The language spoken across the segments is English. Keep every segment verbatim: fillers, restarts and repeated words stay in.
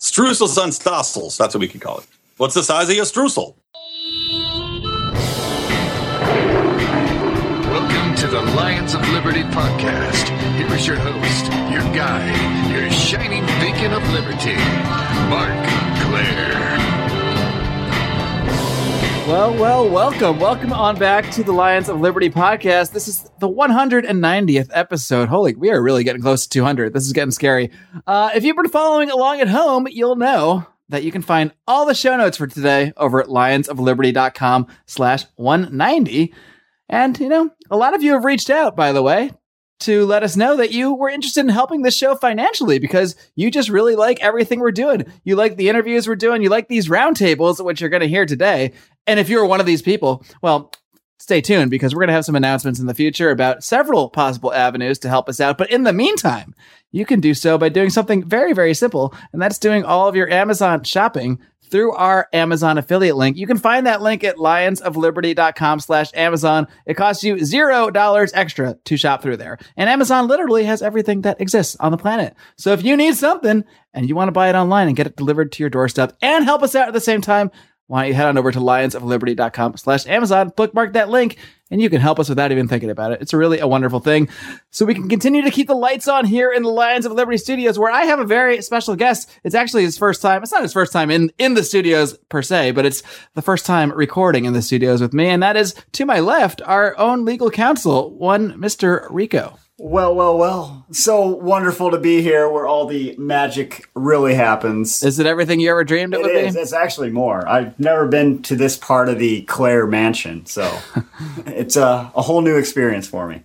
Streusel Stossel's, that's what we could call it. What's the size of your streusel? Welcome to the Lions of Liberty podcast. Here is your host, your guide, your shining beacon of liberty, Mark Clare. Well, well, welcome. Welcome on back to the Lions of Liberty podcast. This is the one hundred ninetieth episode. Holy, we are really getting close to two hundred. This is getting scary. Uh, if you've been following along at home, you'll know that you can find all the show notes for today over at lionsofliberty.com slash 190. And, you know, a lot of you have reached out, by the way, to let us know that you were interested in helping this show financially because you just really like everything we're doing. You like the interviews we're doing. You like these roundtables, which you're going to hear today. And if you're one of these people, well, stay tuned because we're going to have some announcements in the future about several possible avenues to help us out. But in the meantime, you can do so by doing something very, very simple, and that's doing all of your Amazon shopping through our Amazon affiliate link. You can find that link at lionsofliberty.com slash Amazon. It costs you zero dollars extra to shop through there. And Amazon literally has everything that exists on the planet. So if you need something and you want to buy it online and get it delivered to your doorstep and help us out at the same time, why don't you head on over to lionsofliberty.com slash Amazon, bookmark that link, and you can help us without even thinking about it. It's really a wonderful thing. So we can continue to keep the lights on here in the Lions of Liberty studios, where I have a very special guest. It's actually his first time. It's not his first time in, in the studios per se, but it's the first time recording in the studios with me. And that is, to my left, our own legal counsel, one Mister Rico. Well, well, well. So wonderful to be here where all the magic really happens. Is it everything you ever dreamed it would be? It is. It's actually more. I've never been to this part of the Clare Mansion, so it's a, a whole new experience for me.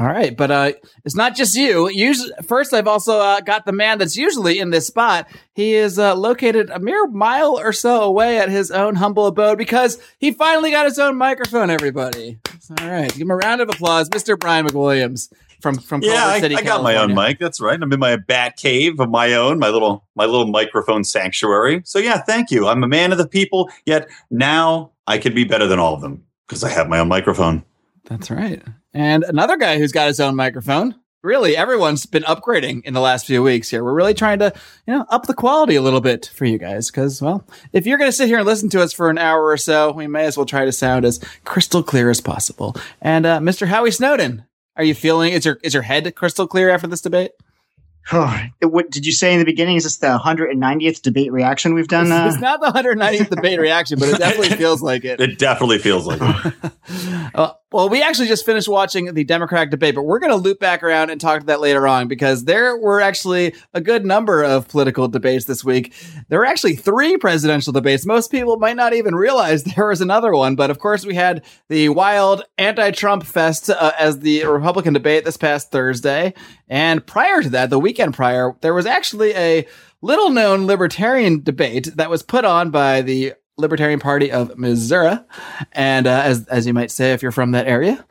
All right, but uh, it's not just you. Usually, first, I've also uh, got the man that's usually in this spot. He is uh, located a mere mile or so away at his own humble abode because he finally got his own microphone, everybody. All right, give him a round of applause, Mister Brian McWilliams. From from yeah, Culver City, I, I got California. My own mic. That's right. I'm in my bat cave of my own, my little my little microphone sanctuary. So yeah, thank you. I'm a man of the people. Yet now I could be better than all of them because I have my own microphone. That's right. And another guy who's got his own microphone. Really, everyone's been upgrading in the last few weeks here. We're really trying to, you know, up the quality a little bit for you guys because, well, if you're going to sit here and listen to us for an hour or so, we may as well try to sound as crystal clear as possible. And uh, Mister Howie Snowden. Are you feeling, is your is your head crystal clear after this debate? Oh, it, what did you say in the beginning? Is this the one hundred ninetieth debate reaction we've done? Uh... It's, it's not the one hundred ninetieth debate reaction, but it definitely feels like it. It definitely feels like it. uh, well, we actually just finished watching the Democratic debate, but we're going to loop back around and talk to that later on because there were actually a good number of political debates this week. There were actually three presidential debates. Most people might not even realize there was another one, but of course we had the wild anti-Trump fest uh, as the Republican debate this past Thursday. And prior to that, the weekend prior, there was actually a little-known libertarian debate that was put on by the Libertarian Party of Missouri, and uh, as as you might say if you're from that area.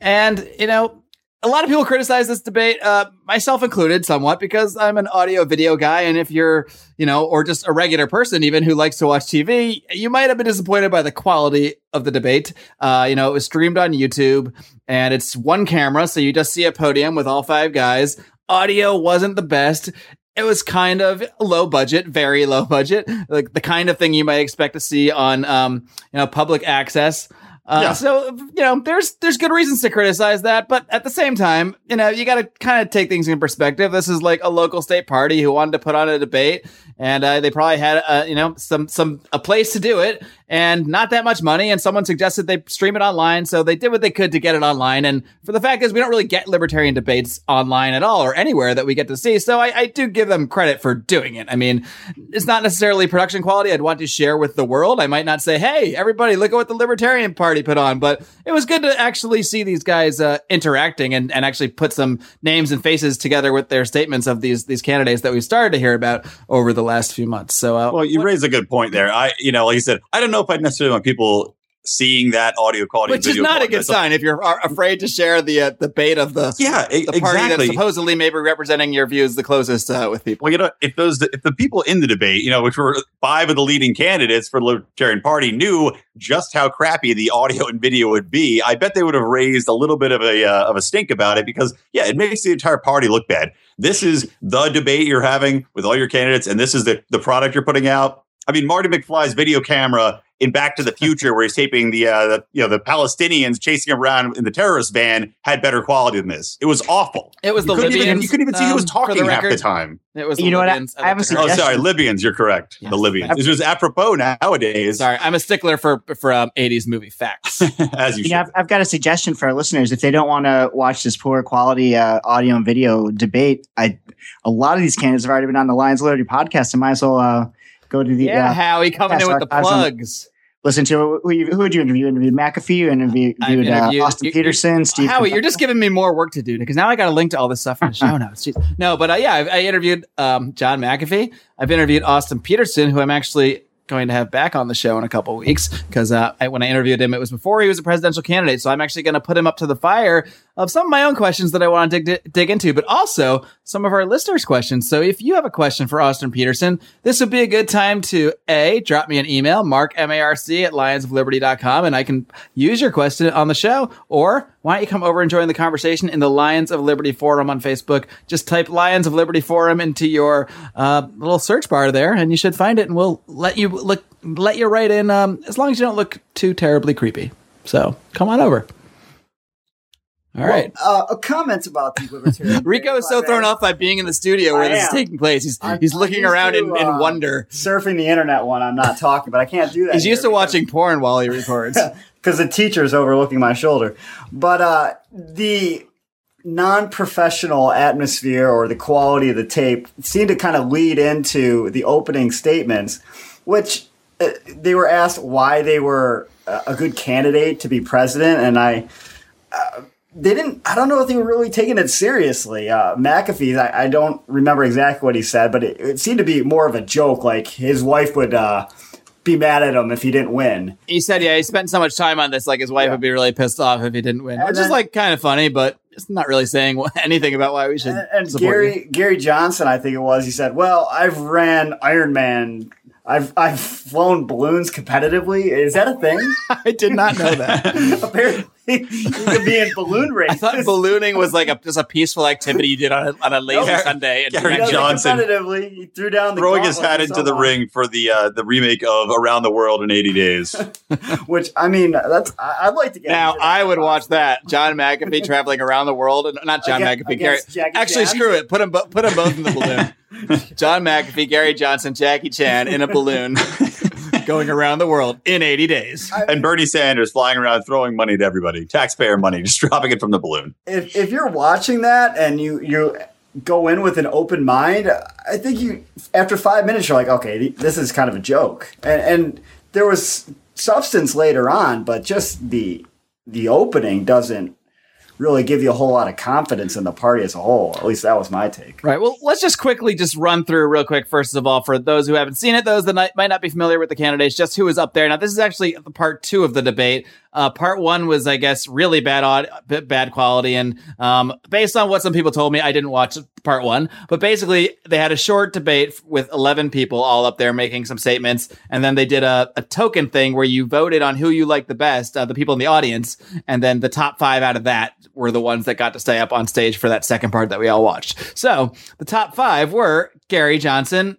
And, you know, a lot of people criticize this debate, uh, myself included somewhat, because I'm an audio-video guy, and if you're, you know, or just a regular person even who likes to watch T V, you might have been disappointed by the quality of the debate. Uh, you know, it was streamed on YouTube, and it's one camera, so you just see a podium with all five guys. Audio wasn't the best. It was kind of low budget, very low budget, like the kind of thing you might expect to see on, um, you know, public access. Uh, yeah. So, you know, there's there's good reasons to criticize that. But at the same time, you know, you got to kind of take things in perspective. This is like a local state party who wanted to put on a debate. And uh, they probably had, uh, you know, some some a place to do it and not that much money. And someone suggested they stream it online. So they did what they could to get it online. And for the fact is, we don't really get libertarian debates online at all or anywhere that we get to see. So I, I do give them credit for doing it. I mean, it's not necessarily production quality I'd want to share with the world. I might not say, hey, everybody, look at what the Libertarian Party put on. But it was good to actually see these guys uh, interacting and, and actually put some names and faces together with their statements of these these candidates that we started to hear about over the last few months. So, uh, well, you what- raise a good point there. I, you know, like you said, I don't know if I necessarily want people seeing that audio quality, which video is not quality. A good sign if you're afraid to share the uh, the bait of the yeah the exactly. party that's supposedly maybe representing your views the closest uh, with people. Well, you know, if those if the people in the debate, you know, which were five of the leading candidates for the Libertarian Party, knew just how crappy the audio and video would be, I bet they would have raised a little bit of a uh, of a stink about it, because yeah, it makes the entire party look bad. This is the debate you're having with all your candidates, and this is the the product you're putting out. I mean, Marty McFly's video camera in Back to the Future, where he's taping the uh, the, you know, the Palestinians chasing him around in the terrorist van, had better quality than this. It was awful. It was you the couldn't Libyans. Even, you couldn't even see um, who was talking the half the time. It was you the know Libyans what? I, I have a suggestion. Oh, sorry, Libyans. You're correct. Yes. The Libyans. It's just apropos nowadays. Sorry, I'm a stickler for for um, eighties movie facts. As you, you should. Know, I've, I've got a suggestion for our listeners. If they don't want to watch this poor quality uh, audio and video debate, I a lot of these candidates have already been on the Lions of Liberty podcast. I might as well. Uh, Go to the yeah. Uh, Howie coming in with the plugs. Listen to who, you, who would you interview? You interviewed McAfee. You interviewed, interviewed uh, Austin you, Peterson. You, Steve Howie, Kerbel. You're just giving me more work to do because now I got to link to all this stuff in the show notes. No, but uh, yeah, I, I interviewed um, John McAfee. I've interviewed Austin Peterson, who I'm actually going to have back on the show in a couple weeks because uh, I, when I interviewed him, it was before he was a presidential candidate. So I'm actually going to put him up to the fire of some of my own questions that I want to dig, dig into, but also some of our listeners' questions. So if you have a question for Austin Peterson, this would be a good time to A, drop me an email, mark, M A R C, at lions of liberty dot com, and I can use your question on the show. Or why don't you come over and join the conversation in the Lions of Liberty Forum on Facebook? Just type Lions of Liberty Forum into your uh, little search bar there, and you should find it, and we'll let you look, let you right in, um, as long as you don't look too terribly creepy. So come on over. All right. Well, uh, comments about the Libertarian. Rico is so I thrown am. off by being in the studio where I this am. is taking place. He's I'm, he's looking around to, in, in uh, wonder. Surfing the internet when I'm not talking, but I can't do that. He's used to watching porn while he records. Because the teacher's overlooking my shoulder. But uh, the non-professional atmosphere or the quality of the tape seemed to kind of lead into the opening statements, which uh, they were asked why they were uh, a good candidate to be president. And I... Uh, They didn't, I don't know if they were really taking it seriously. Uh, McAfee, I, I don't remember exactly what he said, but it, it seemed to be more of a joke. Like his wife would uh, be mad at him if he didn't win. He said, yeah, he spent so much time on this, like his wife yeah. would be really pissed off if he didn't win, and which then, is like kind of funny, but it's not really saying anything about why we should. And, and support Gary, you. Gary Johnson, I think it was, he said, well, I've ran Ironman. I've I've flown balloons competitively. Is that a thing? I did not know that. Apparently, you could be in balloon races. I thought ballooning was like a, just a peaceful activity you did on a, on a lazy no, Sunday. And Gary Johnson competitively, he threw down the throwing his hat into the ring for the uh, the remake of Around the World in eighty days. Which I mean, that's I, I'd like to get now. I would watch that John McAfee traveling around the world, and not John against, McAfee. Against Gary, actually, Chan. Screw it. Put them bo- put them both in the balloon. John McAfee, Gary Johnson, Jackie Chan in a balloon going around the world in eighty days. I, and Bernie Sanders flying around throwing money to everybody, taxpayer money, just dropping it from the balloon. If if you're watching that and you, you go in with an open mind, I think you after five minutes, you're like, okay, this is kind of a joke. And, and there was substance later on, but just the the opening doesn't really give you a whole lot of confidence in the party as a whole. At least that was my take. Right. Well, let's just quickly just run through real quick. First of all, for those who haven't seen it, those that might not be familiar with the candidates, just who was up there. Now, this is actually part two of the debate. Uh, part one was, I guess, really bad, odd, bad quality. And um, based on what some people told me, I didn't watch part one. But basically, they had a short debate with eleven people all up there making some statements. And then they did a, a token thing where you voted on who you liked the best, uh, the people in the audience. And then the top five out of that were the ones that got to stay up on stage for that second part that we all watched. So the top five were Gary Johnson,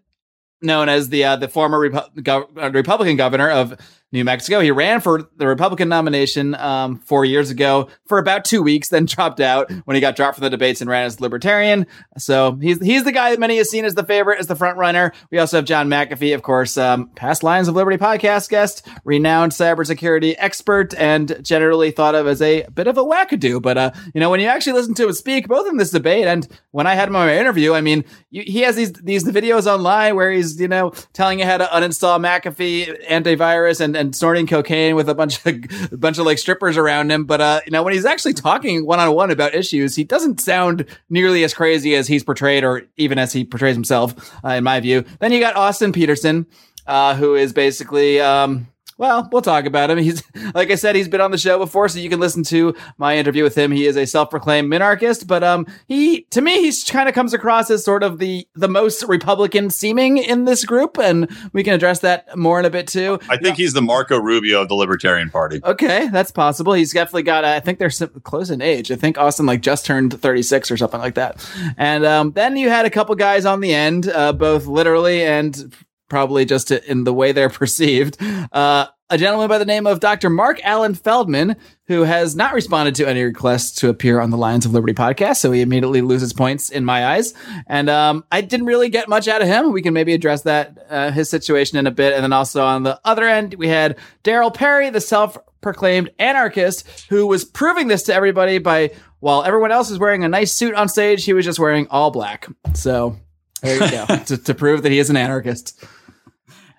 known as the uh, the former Repu- gov- Republican governor of New Mexico. He ran for the Republican nomination um, four years ago for about two weeks, then dropped out when he got dropped from the debates and ran as libertarian. So he's he's the guy that many have seen as the favorite, as the front runner. We also have John McAfee, of course, um, past Lions of Liberty podcast guest, renowned cybersecurity expert, and generally thought of as a bit of a wackadoo. But, uh, you know, when you actually listen to him speak, both in this debate and when I had him on my interview, I mean, you, he has these, these videos online where he's, you know, telling you how to uninstall McAfee antivirus and, and And snorting cocaine with a bunch of a bunch of like strippers around him, but uh, you know, when he's actually talking one on one about issues, he doesn't sound nearly as crazy as he's portrayed, or even as he portrays himself, uh, in my view. Then you got Austin Peterson, uh, who is basically um, Well, we'll talk about him. He's, like I said, he's been on the show before, so you can listen to my interview with him. He is a self-proclaimed minarchist, but um, he, to me, he's kind of comes across as sort of the, the most Republican seeming in this group, and we can address that more in a bit too. I think yeah. he's the Marco Rubio of the Libertarian Party. Okay, that's possible. He's definitely got, uh, I think they're close in age. I think Austin like just turned thirty-six or something like that. And um, then you had a couple guys on the end, uh, both literally and probably just to, in the way they're perceived. Uh, a gentleman by the name of Doctor Mark Allen Feldman, who has not responded to any requests to appear on the Lions of Liberty podcast, so he immediately loses points in my eyes. And um, I didn't really get much out of him. We can maybe address that, uh, his situation in a bit. And then also on the other end, we had Daryl Perry, the self-proclaimed anarchist, who was proving this to everybody by, while everyone else was wearing a nice suit on stage, he was just wearing all black. So there you go, to, to prove that he is an anarchist.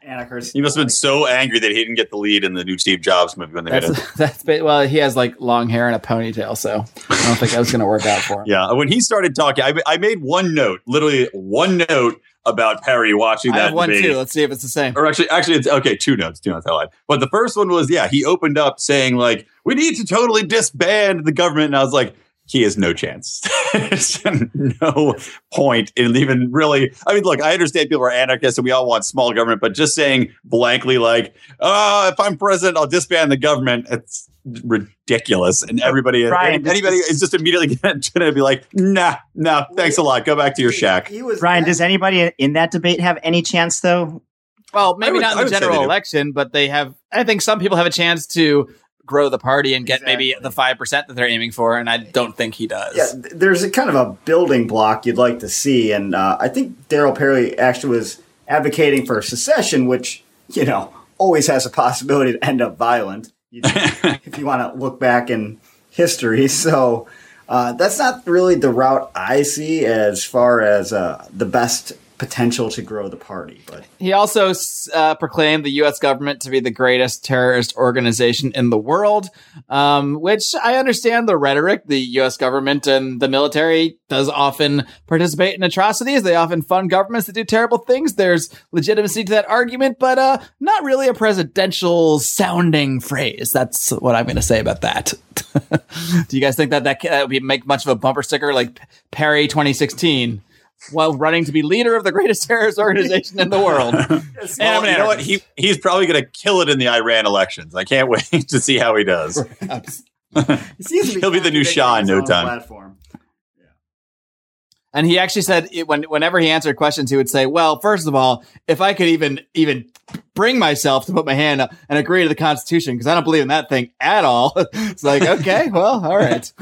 Anarchist. He must have been so angry that he didn't get the lead in the new Steve Jobs movie when they that's, made it. That's been, well, he has like long hair and a ponytail, so I don't think that was going to work out for him. Yeah, when he started talking, I, I made one note, literally one note about Perry watching that I have one debate. Too. Let's see if it's the same. Or actually, actually, it's okay. Two notes, two notes. I lied. But the first one was, yeah, he opened up saying like, "We need to totally disband the government," and I was like, he has no chance. There's no point in even really. I mean, look, I understand people are anarchists and we all want small government, but just saying blankly like, oh, if I'm president, I'll disband the government. It's ridiculous. And everybody, Brian, anybody is just immediately going to be like, nah, nah, thanks a lot. Go back to your shack. He was Brian, does anybody in that debate have any chance, though? Well, maybe would, not in the general election, but they have. I think some people have a chance to grow the party and get exactly. maybe the five percent that they're aiming for. And I don't think he does. Yeah, there's a kind of a building block you'd like to see. And uh, I think Daryl Perry actually was advocating for secession, which, you know, always has a possibility to end up violent you know, if you want to look back in history. So uh, that's not really the route I see as far as uh, the best potential to grow the party. But he also uh, proclaimed the U S government to be the greatest terrorist organization in the world, um, which I understand the rhetoric. The U S government and the military does often participate in atrocities. They often fund governments that do terrible things. There's legitimacy to that argument, but uh, not really a presidential sounding phrase. That's what I'm going to say about that. Do you guys think that that, that would be, make much of a bumper sticker like Perry twenty sixteen? While running to be leader of the greatest terrorist organization in the world. Yes, and well, you know what? He, he's probably going to kill it in the Iran elections. I can't wait to see how he does. He'll be the new Shah in no time. Platform. Yeah. And he actually said it, when, whenever he answered questions, he would say, well, first of all, if I could even even bring myself to put my hand up and agree to the Constitution, because I don't believe in that thing at all. It's like, okay, well, all right.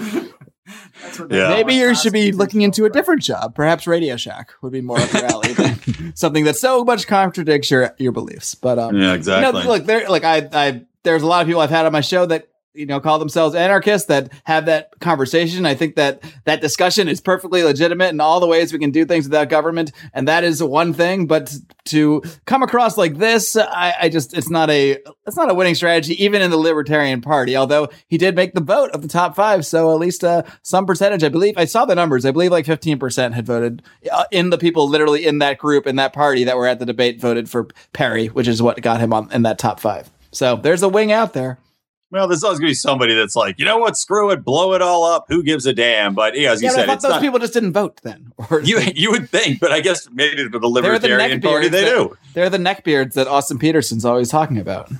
That's what yeah. Maybe you should be looking into a different job. Perhaps Radio Shack would be more up your alley than something that so much contradicts your, your beliefs. But um, yeah, exactly. You know, look, there, like I, I, there's a lot of people I've had on my show that you know call themselves anarchists that have that conversation. I think that that discussion is perfectly legitimate in all the ways we can do things without government, and that is one thing. But to come across like this, I, I just it's not a it's not a winning strategy, even in the Libertarian Party. Although he did make the vote of the top five, so at least uh, some percentage, I believe. I saw the numbers. I believe like fifteen percent had voted uh, in the people literally in that group in that party that were at the debate voted for Perry, which is what got him on in that top five. So there's a wing out there. Well, there's always going to be somebody that's like, you know what, screw it, blow it all up. Who gives a damn? But yeah, as yeah, you said, I thought it's those not, people just didn't vote then. Or you you would think, but I guess maybe for the Libertarian the Party, they that, do. They're the neckbeards that Austin Peterson's always talking about.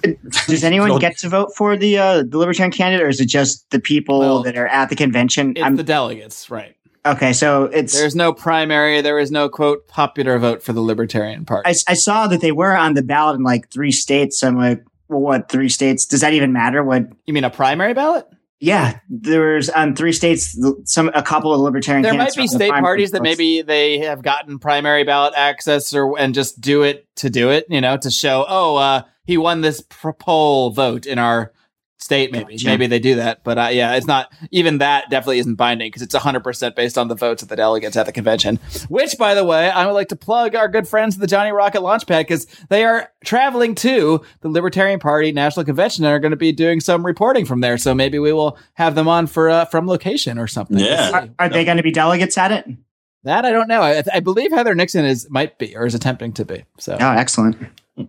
Does anyone get to vote for the uh, the Libertarian candidate, or is it just the people well, that are at the convention? It's I'm, the delegates, right? Okay, so it's there's no primary. There is no quote popular vote for the Libertarian Party. I, I saw that they were on the ballot in like three states. So I'm like. What three states? Does that even matter? What you mean a primary ballot? Yeah, there's on um, three states. Some a couple of libertarian. There might be state parties that maybe they have gotten primary ballot access, or and just do it to do it. You know, to show oh uh, he won this poll vote in our state. Maybe gotcha. Maybe they do that, but uh, yeah, it's not even that. Definitely isn't binding because it's one hundred percent based on the votes of the delegates at the convention. Which, by the way, I would like to plug our good friends at the Johnny Rocket Launchpad because they are traveling to the Libertarian Party National Convention and are going to be doing some reporting from there. So maybe we will have them on for uh, from location or something. Yeah. Are, are they going to be delegates at it? That I don't know. I, I believe Heather Nixon is might be or is attempting to be. So, oh, excellent.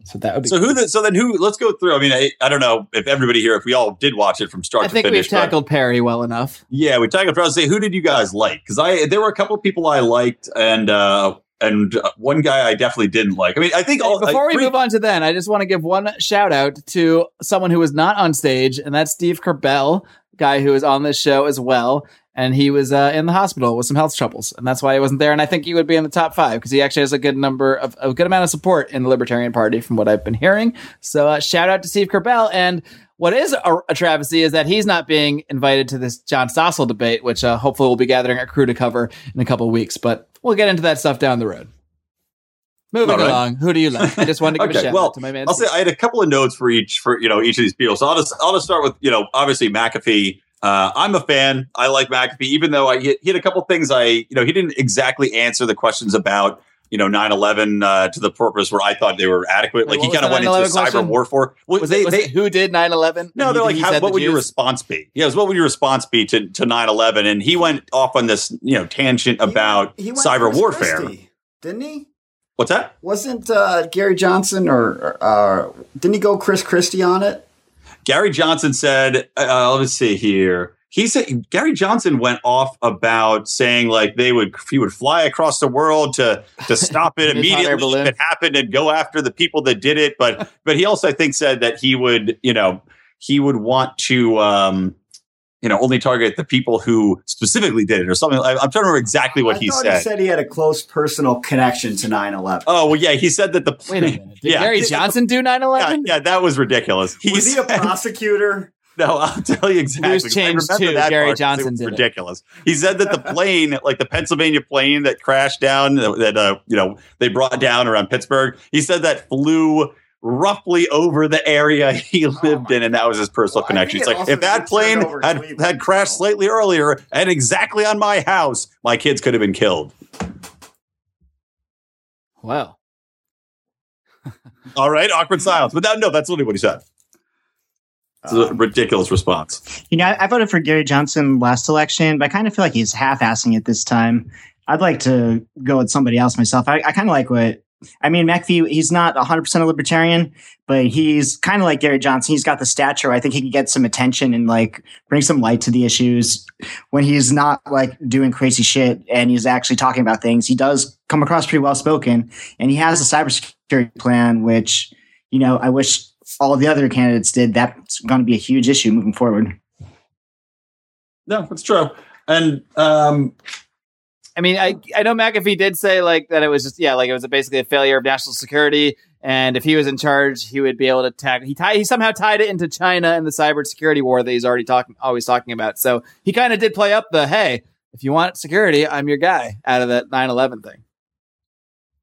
So that would be. So cool. who? The, so then who? Let's go through. I mean, I, I don't know if everybody here, if we all did watch it from start I to finish. I think we've tackled but, Perry well enough. Yeah, we tackled Perry. I was gonna say, who did you guys like? Because I there were a couple of people I liked, and uh, and one guy I definitely didn't like. I mean, I think all. Before I, we pre- move on to then, I just want to give one shout out to someone who was not on stage, and that's Steve Kerbel, guy who was on this show as well. And he was uh, in the hospital with some health troubles, and that's why he wasn't there. And I think he would be in the top five because he actually has a good number of a good amount of support in the Libertarian Party, from what I've been hearing. So uh, shout out to Steve Kerbel. And what is a, a travesty is that he's not being invited to this John Stossel debate, which uh, hopefully we'll be gathering a crew to cover in a couple of weeks. But we'll get into that stuff down the road. Moving right. along, who do you like? I just wanted to give okay, a shout well, out to my man. I'll say I had a couple of notes for each for you know each of these people. So I'll just I'll just start with you know obviously McAfee. Uh, I'm a fan. I like McAfee, even though I, he had a couple things I, you know, he didn't exactly answer the questions about, you know, nine eleven uh, to the purpose where I thought they were adequate. Like, he kind of went into a cyber war for. Well, was they, it, was they, who did nine eleven? No, they're like, how, what would your response be? Yeah, it was, what would your response be to, to nine eleven? And he went off on this, you know, tangent about he, he cyber warfare. Christie, didn't he? What's that? Wasn't uh, Gary Johnson or, uh, didn't he go Chris Christie on it? Gary Johnson said, uh, let me see here. He said Gary Johnson went off about saying like they would he would fly across the world to to stop it immediately if it happened and go after the people that did it. But but he also I think said that he would, you know, he would want to um, you know, only target the people who specifically did it or something. I, I'm trying to remember exactly what I he said. He said he had a close personal connection to nine eleven. Oh, well, yeah. He said that the... Wait a minute. Did yeah, Gary Johnson do nine eleven? Yeah, yeah, that was ridiculous. He was said, he a prosecutor? No, I'll tell you exactly. It was changed too. Gary part, Johnson did ridiculous. It. He said that the plane, like the Pennsylvania plane that crashed down, that, uh, you know, they brought down around Pittsburgh. He said that flew... roughly over the area he lived oh in, and that was his personal well, connection. It's like, if that plane had, had crashed slightly earlier and exactly on my house, my kids could have been killed. Wow. All right, awkward silence. But that, no, that's literally what he said. It's um, a ridiculous response. You know, I, I voted for Gary Johnson last election, but I kind of feel like he's half-assing it this time. I'd like to go with somebody else myself. I, I kind of like what I mean, McAfee, he's not one hundred percent a libertarian, but he's kind of like Gary Johnson. He's got the stature. I think he can get some attention and like bring some light to the issues when he's not like doing crazy shit and he's actually talking about things. He does come across pretty well spoken, and he has a cybersecurity plan, which, you know, I wish all of the other candidates did. That's going to be a huge issue moving forward. No, that's true. And, um, I mean, I I know McAfee did say like that it was just yeah like it was a, basically a failure of national security, and if he was in charge, he would be able to tackle. He tie, he somehow tied it into China and the cybersecurity war that he's already talking always talking about. So he kind of did play up the hey, if you want security, I'm your guy out of that nine eleven thing.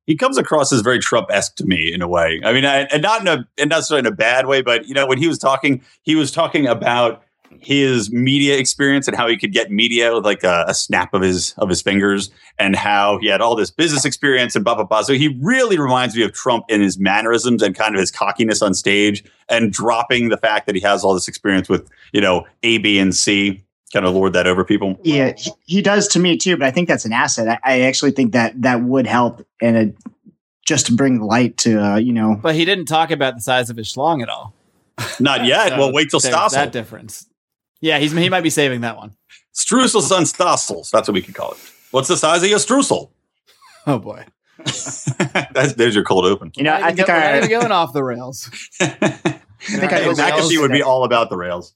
He comes across as very Trump-esque to me in a way. I mean, I, and not in a and not in a bad way, but you know when he was talking, he was talking about his media experience and how he could get media with like a, a snap of his of his fingers, and how he had all this business experience and blah, blah, blah. So he really reminds me of Trump in his mannerisms and kind of his cockiness on stage, and dropping the fact that he has all this experience with, you know, A, B, and C. Kind of lord that over people. Yeah, he does to me too, but I think that's an asset. I, I actually think that that would help and just to bring light to, uh, you know. But he didn't talk about the size of his schlong at all. Not yet. So well, wait till Stossel. That difference. Yeah, he's he might be saving that one. Streusel Stossel's. That's what we could call it. What's the size of your streusel? Oh boy, That's, there's your cold open. You know, I, I think I'm already going off the rails. I think I McAfee would be all about the rails.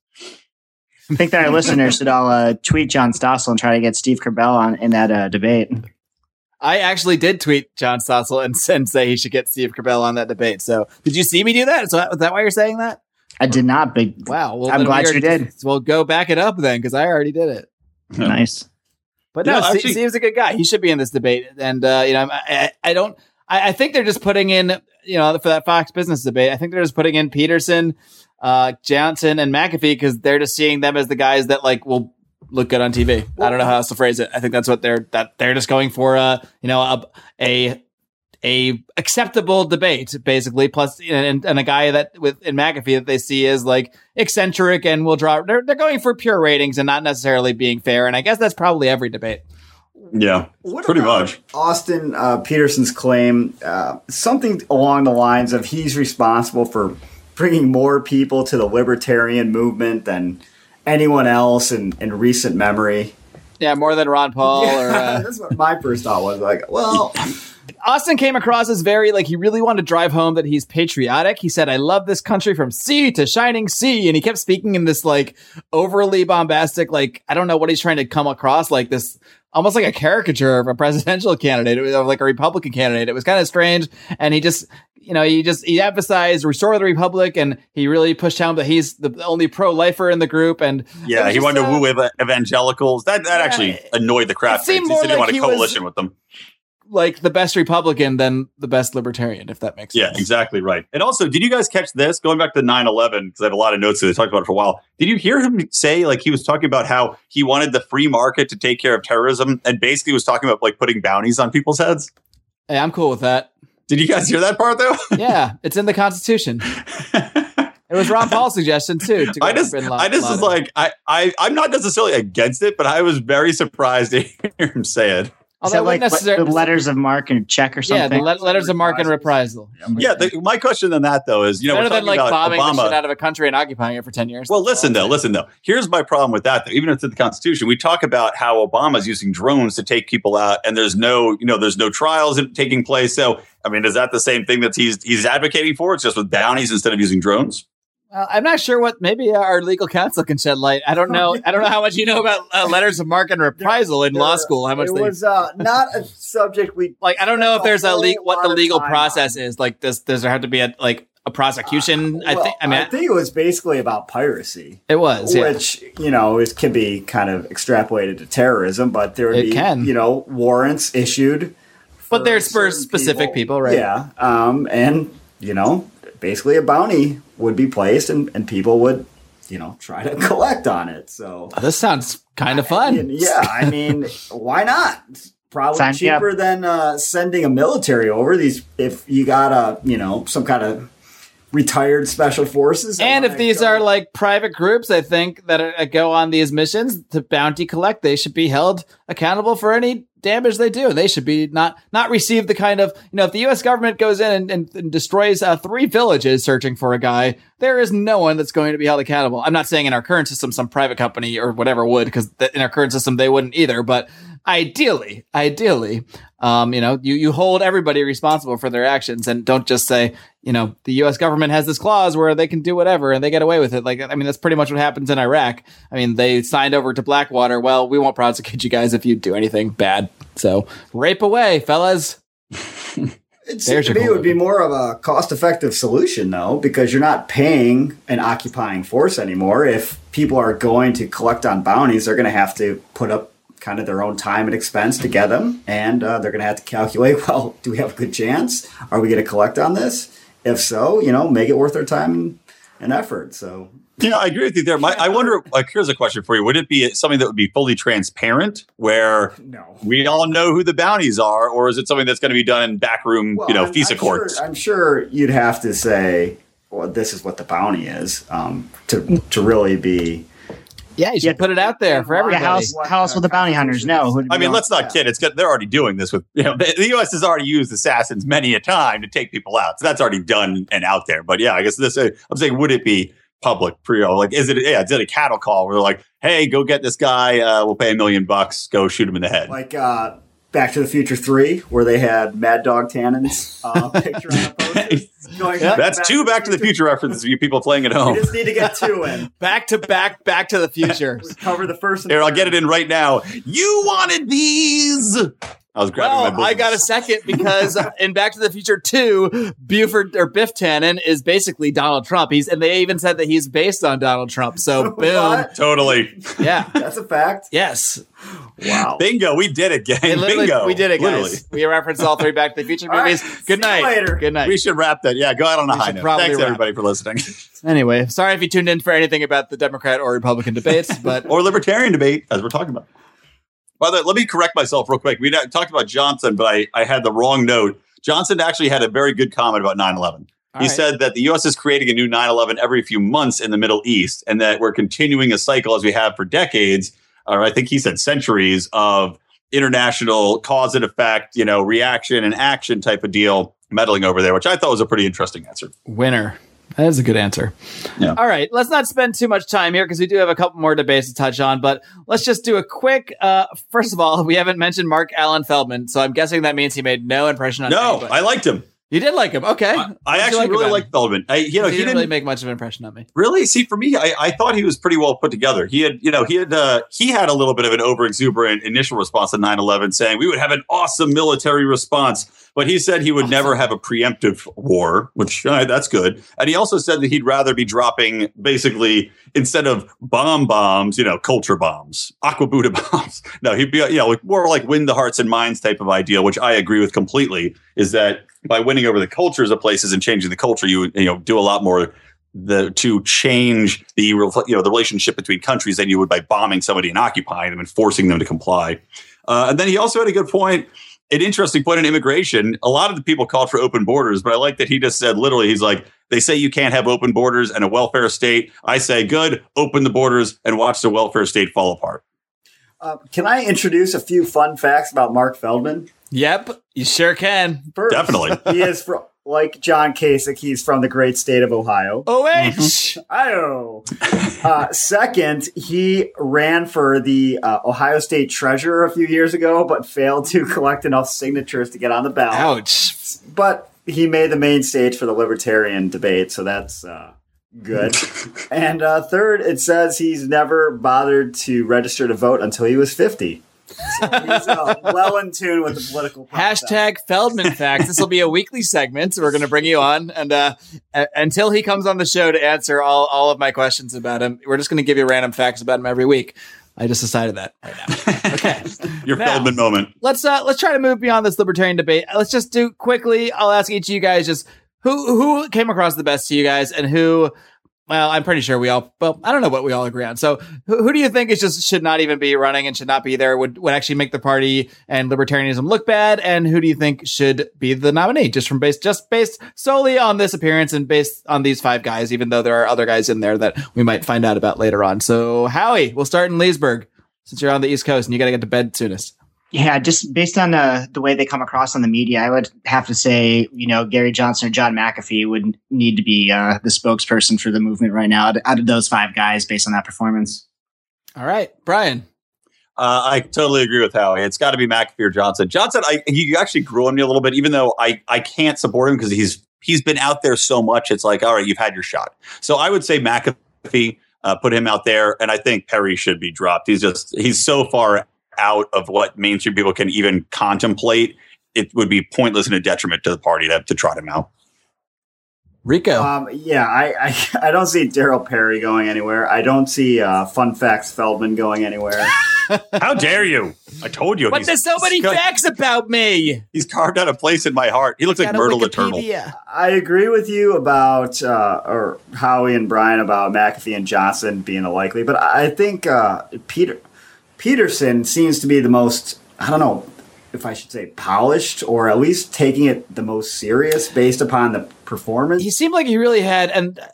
I think that our listeners should all uh, tweet John Stossel and try to get Steve Kerbel on in that uh, debate. I actually did tweet John Stossel and, and say he should get Steve Kerbel on that debate. So, did you see me do that? So, is that why you're saying that? I did not. Big wow. Well, I'm glad you did. Well, go back it up then, because I already did it. Yeah. Nice. But no, no actually, Steve, Steve's a good guy. He should be in this debate. And, uh, you know, I, I don't I, I think they're just putting in, you know, for that Fox Business debate, I think they're just putting in Peterson, uh, Johnson and McAfee because they're just seeing them as the guys that like will look good on T V. Well, I don't know how else to phrase it. I think that's what they're that they're just going for, uh, you know, a a A acceptable debate, basically, plus and, and a guy that with in McAfee that they see is like eccentric and will draw. They're, they're going for pure ratings and not necessarily being fair. And I guess that's probably every debate. Yeah, what pretty much. Austin uh, Peterson's claim, uh, something along the lines of he's responsible for bringing more people to the libertarian movement than anyone else in, in recent memory. Yeah, more than Ron Paul. Yeah, or, uh... that's what my first thought was. Like, well... Austin came across as very, like, he really wanted to drive home that he's patriotic. He said, I love this country from sea to shining sea. And he kept speaking in this, like, overly bombastic, like, I don't know what he's trying to come across, like this, almost like a caricature of a presidential candidate. It was like a Republican candidate. It was kind of strange. And he just, you know, he just, he emphasized restore the Republic. And he really pushed home that he's the only pro-lifer in the group. And yeah, he just wanted uh, to woo evangelicals. That that yeah, actually annoyed the crap. He didn't like want a coalition was, with them. Like the best Republican than the best libertarian, if that makes yeah, sense. Yeah, exactly right. And also, did you guys catch this? Going back to nine eleven, because I have a lot of notes that I talked about it for a while. Did you hear him say, like, he was talking about how he wanted the free market to take care of terrorism and basically was talking about, like, putting bounties on people's heads? Hey, I'm cool with that. Did you guys hear that part, though? Yeah, it's in the Constitution. It was Ron Paul's suggestion, too. To I just, Law, I just was like, I, I, I'm not necessarily against it, but I was very surprised to hear him say it. Although so like the letters of mark and check or something? Yeah, the le- letters of mark and reprisal. Yeah, the, my question on that, though, is, you know, better than like bombing Obama. The shit out of a country and occupying it for ten years. Well, listen, though, listen, though. Here's my problem with that, though. Even if it's in the Constitution, we talk about how Obama's using drones to take people out and there's no, you know, there's no trials taking place. So, I mean, is that the same thing that he's he's advocating for? It's just with bounties instead of using drones? Uh, I'm not sure what. Maybe our legal counsel can shed light. I don't know. I don't know how much you know about uh, letters of mark and reprisal in there, law school. How much it they, was uh, not a subject we like. I don't know if there's a le- what the legal process on. Is. Like, does does there have to be a like a prosecution? Uh, well, I think. I mean, I think it was basically about piracy. It was, yeah. Which you know is can be kind of extrapolated to terrorism, but there would it be can. you know warrants issued. For but there's for specific people. people, right? Yeah, um, and you know. Basically, a bounty would be placed, and, and people would, you know, try to collect on it. So oh, this sounds kind of fun. I mean, yeah, I mean, why not? Probably Sign cheaper than uh, sending a military over these. If you got a, you know, some kind of retired special forces, and if these are like private groups, I think that are, uh, go on these missions to bounty collect, they should be held accountable for any damage they do. They should be not not receive the kind of, you know, if the U S government goes in and, and, and destroys uh, three villages searching for a guy, there is no one that's going to be held accountable. I'm not saying in our current system some private company or whatever would, because th- in our current system they wouldn't either, but ideally ideally um you know you you hold everybody responsible for their actions and don't just say, you know, the U S government has this clause where they can do whatever and they get away with it. Like, I mean, that's pretty much what happens in Iraq. I mean, they signed over to Blackwater. Well, we won't prosecute you guys if you do anything bad. So rape away, fellas. It seems to me it would be more of a cost-effective solution, though, because you're not paying an occupying force anymore. If people are going to collect on bounties, they're going to have to put up kind of their own time and expense to get them. And uh, they're going to have to calculate, well, do we have a good chance? Are we going to collect on this? If so, you know, make it worth their time and effort. So, yeah, you know, I agree with you there. My, I wonder, like, here's a question for you. Would it be something that would be fully transparent where no. we all know who the bounties are? Or is it something that's going to be done in backroom, well, you know, I'm, FISA I'm courts? Sure, I'm sure you'd have to say, well, this is what the bounty is um, to to really be. Yeah, you should yeah, put it out there for everybody. How else will the bounty hunters know? I mean, let's not kid. It's got, they're already doing this with, you know, the U S has already used assassins many a time to take people out. So that's already done and out there. But yeah, I guess this, I'm saying, would it be public? Pre Like, is it, yeah, is it a cattle call where they're like, hey, go get this guy. Uh, we'll pay a million bucks. Go shoot him in the head. Like uh, Back to the Future three, where they had Mad Dog Tannen's uh, picture on the poster. Going yep. That's back two Back to the Future references for you people playing at home. We just need to get two in. Back to back, Back to the Future. We cover the first. Here, I'll get it in right now. You wanted these. I was grabbing well, my books. I got a second because in Back to the Future two, Buford or Biff Tannen is basically Donald Trump. He's and they even said that he's based on Donald Trump. So boom, totally. Yeah, that's a fact. Yes. Wow. Bingo. We did it, gang. Bingo. We did it, guys. Literally. We referenced all three Back to the Future movies. Right, good night. Later. Good night. We should wrap that. Yeah, go out on a we high note. Thanks, everybody, for listening. Anyway, sorry if you tuned in for anything about the Democrat or Republican debates. but Or libertarian debate, as we're talking about. By the way, let me correct myself real quick. We talked about Johnson, but I, I had the wrong note. Johnson actually had a very good comment about nine eleven. All he right. said that the U S is creating a new nine eleven every few months in the Middle East and that we're continuing a cycle as we have for decades. Or I think he said centuries of international cause and effect, you know, reaction and action type of deal meddling over there, which I thought was a pretty interesting answer. Winner. That is a good answer. Yeah. All right. Let's not spend too much time here because we do have a couple more debates to touch on, but let's just do a quick, uh, first of all, we haven't mentioned Mark Allen Feldman, so I'm guessing that means he made no impression on No, anybody. I liked him. You did like him. Okay. I, I actually like really liked Feldman. I, you know, he, he didn't, didn't really make much of an impression on me. Really? See, for me, I, I thought he was pretty well put together. He had, you know, he had, uh, he had a little bit of an overexuberant initial response to nine eleven saying we would have an awesome military response. But he said he would awesome. never have a preemptive war, which uh, that's good. And he also said that he'd rather be dropping basically instead of bomb bombs, you know, culture bombs, aqua Buddha bombs. No, he'd be, you know, more like win the hearts and minds type of idea, which I agree with completely, is that by winning over the cultures of places and changing the culture, you you know, do a lot more the to change the you know the relationship between countries than you would by bombing somebody and occupying them and forcing them to comply. Uh, and then he also had a good point. An interesting point in immigration, a lot of the people called for open borders, but I like that he just said literally, he's like, they say you can't have open borders and a welfare state. I say, good, open the borders and watch the welfare state fall apart. Uh, can I introduce a few fun facts about Mark Feldman? Yep, you sure can. First, definitely. He is from, like John Kasich, he's from the great state of Ohio. Oh, wait. Ohio. Uh, second, he ran for the uh, Ohio State Treasurer a few years ago, but failed to collect enough signatures to get on the ballot. Ouch. But he made the main stage for the Libertarian debate, so that's uh, good. And uh, third, it says he's never bothered to register to vote until he was fifty. So he's uh, well in tune with the political process. Hashtag Feldman Facts. This will be a weekly segment. So we're going to bring you on. And uh, a- until he comes on the show to answer all, all of my questions about him, we're just going to give you random facts about him every week. I just decided that right now. Okay. Your now, Feldman moment. Let's uh, let's try to move beyond this libertarian debate. Let's just do quickly. I'll ask each of you guys just who who came across the best to you guys and who... Well, I'm pretty sure we all, well, I don't know what we all agree on. So who, who do you think is just should not even be running and should not be there, would, would actually make the party and libertarianism look bad? And who do you think should be the nominee just from based, just based solely on this appearance and based on these five guys, even though there are other guys in there that we might find out about later on. So Howie, we'll start in Leesburg since you're on the East Coast and you got to get to bed soonest. Yeah, just based on uh, the way they come across on the media, I would have to say, you know, Gary Johnson or John McAfee would need to be uh, the spokesperson for the movement right now out of those five guys based on that performance. All right, Brian. Uh, I totally agree with Howie. It's got to be McAfee or Johnson. Johnson, I, he actually grew on me a little bit, even though I, I can't support him because he's he's been out there so much. It's like, all right, you've had your shot. So I would say McAfee, uh, put him out there. And I think Perry should be dropped. He's just he's so far out of what mainstream people can even contemplate. It would be pointless and a detriment to the party to, to trot him out. Rico. Um, yeah, I, I I don't see Daryl Perry going anywhere. I don't see uh, Fun Facts Feldman going anywhere. How dare you? I told you. But there's so many facts about me. He's carved out a place in my heart. He looks like Myrtle the Turtle. I agree with you about uh, or Howie and Brian about McAfee and Johnson being a likely, but I think uh, Peter... Peterson seems to be the most, I don't know if I should say polished or at least taking it the most serious based upon the performance. He seemed like he really had and uh,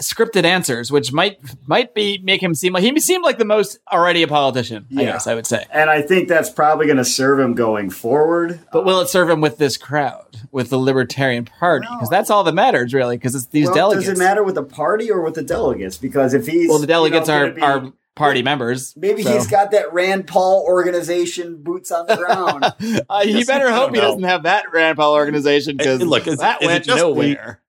scripted answers, which might might be make him seem like he seemed like the most already a politician, yeah. I guess I would say. And I think that's probably going to serve him going forward. But will it serve him with this crowd, with the Libertarian Party? Because well, that's all that matters, really, because it's these well, delegates. Does it matter with the party or with the delegates? Because if he's... Well, the delegates you know, are... Be, are Party members. Maybe so. He's got that Rand Paul organization boots on the ground. uh, you just, better hope he know. doesn't have that Rand Paul organization because that is went nowhere.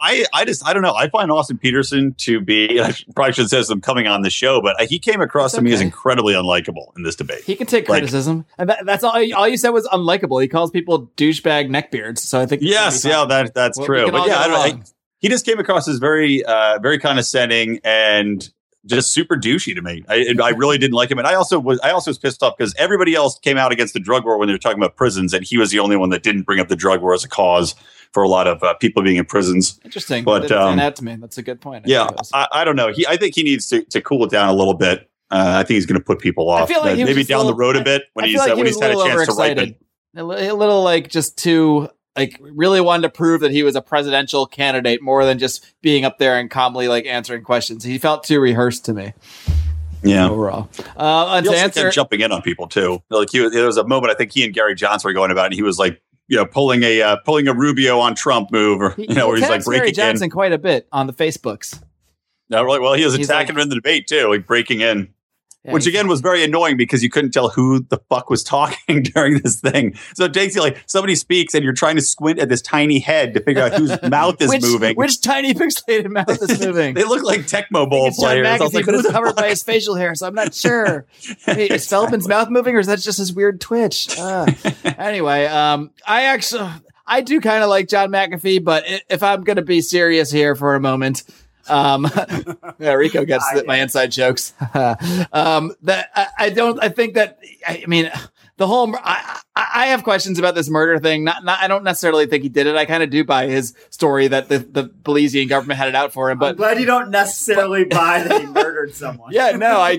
The, I, I just, I don't know. I find Austin Peterson to be, I probably should say some coming on the show, but he came across okay. to me as incredibly unlikable in this debate. He can take like, criticism. And that, that's all all you said was unlikable. He calls people douchebag neckbeards. So I think. Yes. Yeah, that that's well, true. But yeah, I don't, I, he just came across as very, uh, very condescending and just super douchey to me. I, I really didn't like him. And I also was I also was pissed off because everybody else came out against the drug war when they were talking about prisons. And he was the only one that didn't bring up the drug war as a cause for a lot of uh, people being in prisons. Interesting. But um, that to me. That's a good point. I yeah, I, I don't know. He, I think he needs to, to cool it down a little bit. Uh, I think he's going to put people off. I feel like uh, maybe down little, the road a bit when he's, like uh, when he's had a chance to ripen. A little like just too... Like really wanted to prove that he was a presidential candidate more than just being up there and calmly like answering questions. He felt too rehearsed to me. Yeah. Overall. Uh, he also answer- kept jumping in on people too. Like he was, there was a moment I think he and Gary Johnson were going about, and he was like, you know, pulling a uh, pulling a Rubio on Trump move, or you know, he where he's like breaking Gary Johnson in quite a bit on the Facebooks. No, really. Well, he was he's attacking like, him in the debate too, like breaking in. Yeah, which, again, was very annoying because you couldn't tell who the fuck was talking during this thing. So it takes you like somebody speaks and you're trying to squint at this tiny head to figure out whose mouth is which, moving. Which tiny pixelated mouth is moving? They look like Tecmo Bowl players. I was like, who's covered by his facial hair, so I'm not sure. Wait, is Feldman's mouth moving, or is that just his weird twitch? Uh, anyway, um, I actually I do kind of like John McAfee, but if I'm going to be serious here for a moment. Um, yeah, Rico gets I, my inside jokes. um, that I, I don't. I think that I, I mean the whole. I, I have questions about this murder thing. Not, not. I don't necessarily think he did it. I kind of do buy his story that the the Belizean government had it out for him. But I'm glad you don't necessarily but, buy that he murdered someone. Yeah, no, I.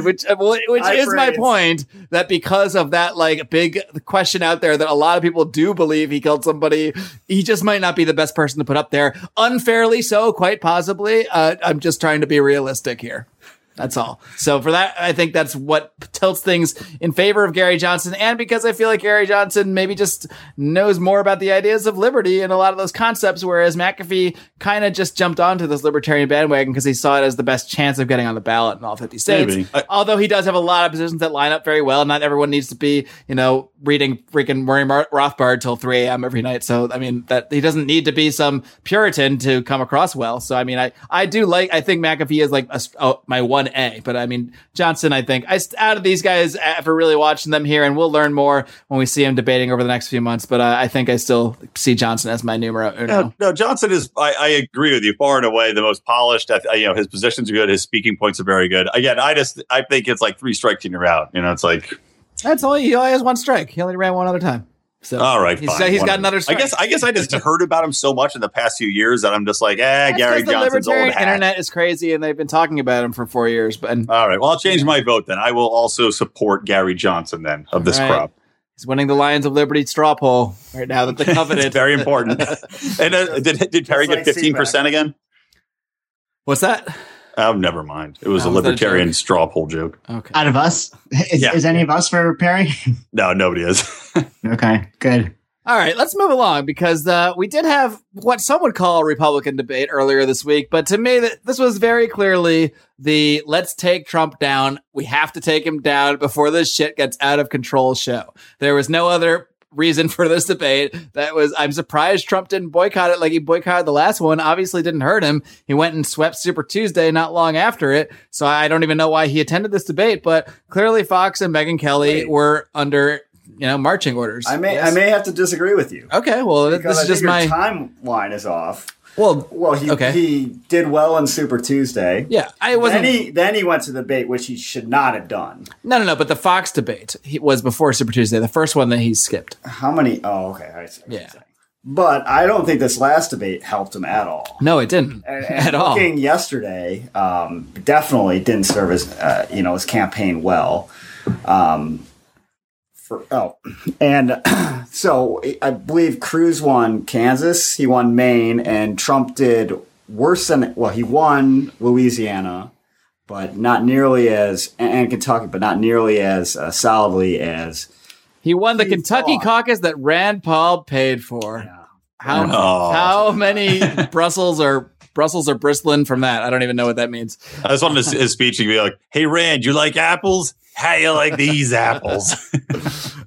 which well, which I is praise. my point. That because of that, like big question out there that a lot of people do believe he killed somebody. He just might not be the best person to put up there, unfairly so. Quite possibly. Uh, I'm just trying to be realistic here. That's all. So for that, I think that's what tilts things in favor of Gary Johnson. And because I feel like Gary Johnson maybe just knows more about the ideas of liberty and a lot of those concepts, whereas McAfee kind of just jumped onto this libertarian bandwagon because he saw it as the best chance of getting on the ballot in all fifty states. Maybe. Although he does have a lot of positions that line up very well. Not everyone needs to be, you know, reading freaking Murray Rothbard till three a.m. every night. So, I mean, that he doesn't need to be some Puritan to come across well. So, I mean, I, I do like, I think McAfee is like a, oh, my one A, but I mean, Johnson, I think I out of these guys after really watching them here, and we'll learn more when we see him debating over the next few months. But uh, I think I still see Johnson as my numero uno. No, no Johnson is, I, I agree with you, far and away the most polished. I, you know, his positions are good. His speaking points are very good. Again, I just, I think it's like three strikes and you're out. You know, it's like, that's only, he only has one strike. He only ran one other time. So all right, he's, fine, he's got another strike. I guess I guess I just heard about him so much in the past few years that I'm just like, eh, that's Gary Johnson's old hat. The internet is crazy, and they've been talking about him for four years. But all right, well, I'll change my vote then. I will also support Gary Johnson then of this right. crop. He's winning the Lions of Liberty straw poll right now. That the covenant it's very important. And uh, did did Perry get fifteen percent again? What's that? Oh, never mind. It was oh, a libertarian was a straw poll joke. Okay. Out of us? Is, yeah. is any of us for Perry? No, nobody is. Okay, good. All right, let's move along because uh, we did have what some would call a Republican debate earlier this week. But to me, th- this was very clearly the let's take Trump down. We have to take him down before this shit gets out of control show. There was no other reason for this debate. That was, I'm surprised Trump didn't boycott it like he boycotted the last one. Obviously didn't hurt him. He went and swept Super Tuesday not long after it. So I don't even know why he attended this debate, but clearly Fox and Megyn Kelly Wait. were under, you know, marching orders. I may, yes. I may have to disagree with you. Okay. Well, because this is just my timeline is off. Well, well, he okay. he did well on Super Tuesday. Yeah, I wasn't. Then he, then he went to the debate, which he should not have done. No, no, no. But the Fox debate he, was before Super Tuesday, the first one that he skipped. How many? Oh, okay. I see. Yeah. But I don't think this last debate helped him at all. No, it didn't and, and at all. Yesterday um, definitely didn't serve his, uh, you know, his campaign well. Um, for oh, and. So I believe Cruz won Kansas, he won Maine, and Trump did worse than – well, he won Louisiana, but not nearly as – and Kentucky, but not nearly as uh, solidly as – He won the he Kentucky fought. caucus that Rand Paul paid for. Yeah. How, oh. how many Brussels are – Brussels or bristling from that. I don't even know what that means. I just wanted his, his speech to be like, hey, Rand, you like apples? How you like these apples?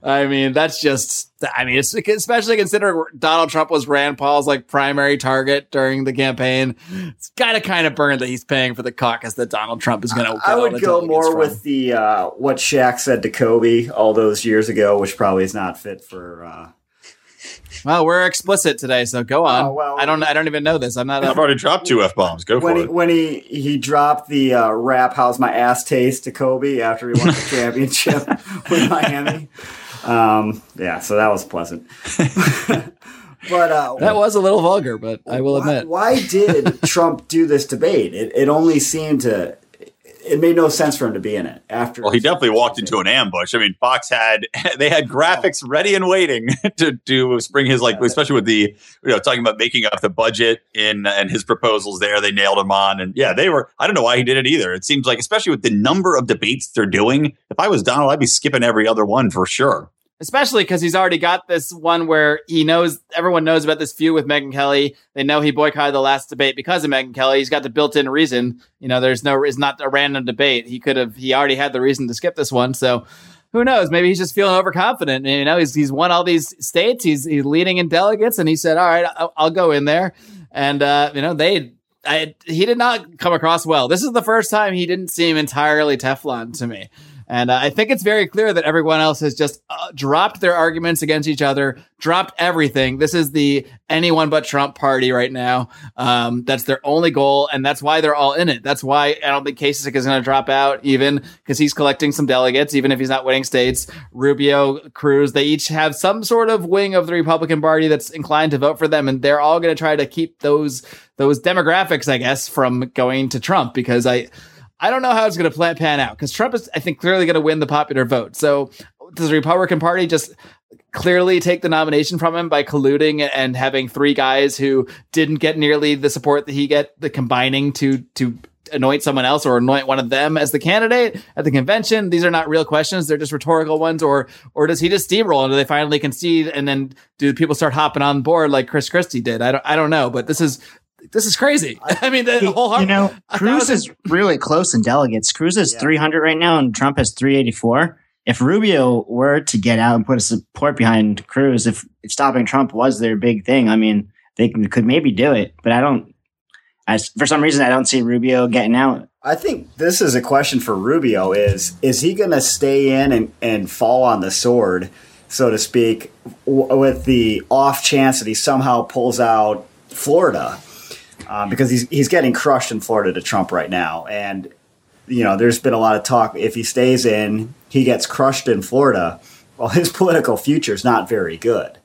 I mean, that's just, I mean, it's, especially considering Donald Trump was Rand Paul's like primary target during the campaign. It's got to kind of burn that he's paying for the caucus that Donald Trump is going to. I would go more from. with the, uh, what Shaq said to Kobe all those years ago, which probably is not fit for, uh, Well, we're explicit today, so go on. Oh, well, I don't. I don't even know this. I'm not. I've a, already dropped two f bombs. Go for he, it. When he he dropped the uh, rap "How's My Ass Taste" to Kobe after he won the championship with Miami. Um, yeah, so that was pleasant. But uh, that was a little vulgar, but I will why, admit. Why did Trump do this debate? It it only seemed to. it made no sense for him to be in it. After well, he definitely walked into an ambush. I mean, Fox had they had graphics ready and waiting to do spring his like, especially with the you know talking about making up the budget in and his proposals there. They nailed him on, and yeah, they were. I don't know why he did it either. It seems like, especially with the number of debates they're doing, if I was Donald, I'd be skipping every other one for sure. Especially because he's already got this one where he knows everyone knows about this feud with Megyn Kelly. They know he boycotted the last debate because of Megyn Kelly. He's got the built-in reason. You know, there's no it's not a random debate. He could have he already had the reason to skip this one. So who knows? Maybe he's just feeling overconfident. You know, he's he's won all these states. He's he's leading in delegates, and he said, "All right, I'll, I'll go in there." And uh, you know, they I, he did not come across well. This is the first time he didn't seem entirely Teflon to me. And uh, I think it's very clear that everyone else has just uh, dropped their arguments against each other, dropped everything. This is the anyone but Trump party right now. Um, that's their only goal. And that's why they're all in it. That's why I don't think Kasich is going to drop out, even because he's collecting some delegates, even if he's not winning states. Rubio, Cruz, they each have some sort of wing of the Republican Party that's inclined to vote for them. And they're all going to try to keep those those demographics, I guess, from going to Trump, because I... I don't know how it's going to pan out, because Trump is, I think, clearly going to win the popular vote. So does the Republican Party just clearly take the nomination from him by colluding and having three guys who didn't get nearly the support that he get, the combining to to anoint someone else or anoint one of them as the candidate at the convention? These are not real questions. They're just rhetorical ones. Or or does he just steamroll and do they finally concede? And then do people start hopping on board like Chris Christie did? I don't, I don't know. But this is... This is crazy. I mean, the whole heart. You know, Cruz is really close in delegates. Cruz is yeah. three hundred right now, and Trump has three eighty-four. If Rubio were to get out and put a support behind Cruz, if, if stopping Trump was their big thing, I mean, they could maybe do it. But I don't. I, for some reason, I don't see Rubio getting out. I think this is a question for Rubio: is is he going to stay in and, and fall on the sword, so to speak, w- with the off chance that he somehow pulls out Florida? Um, because he's he's getting crushed in Florida to Trump right now. And, you know, there's been a lot of talk. If he stays in, he gets crushed in Florida. Well, his political future is not very good.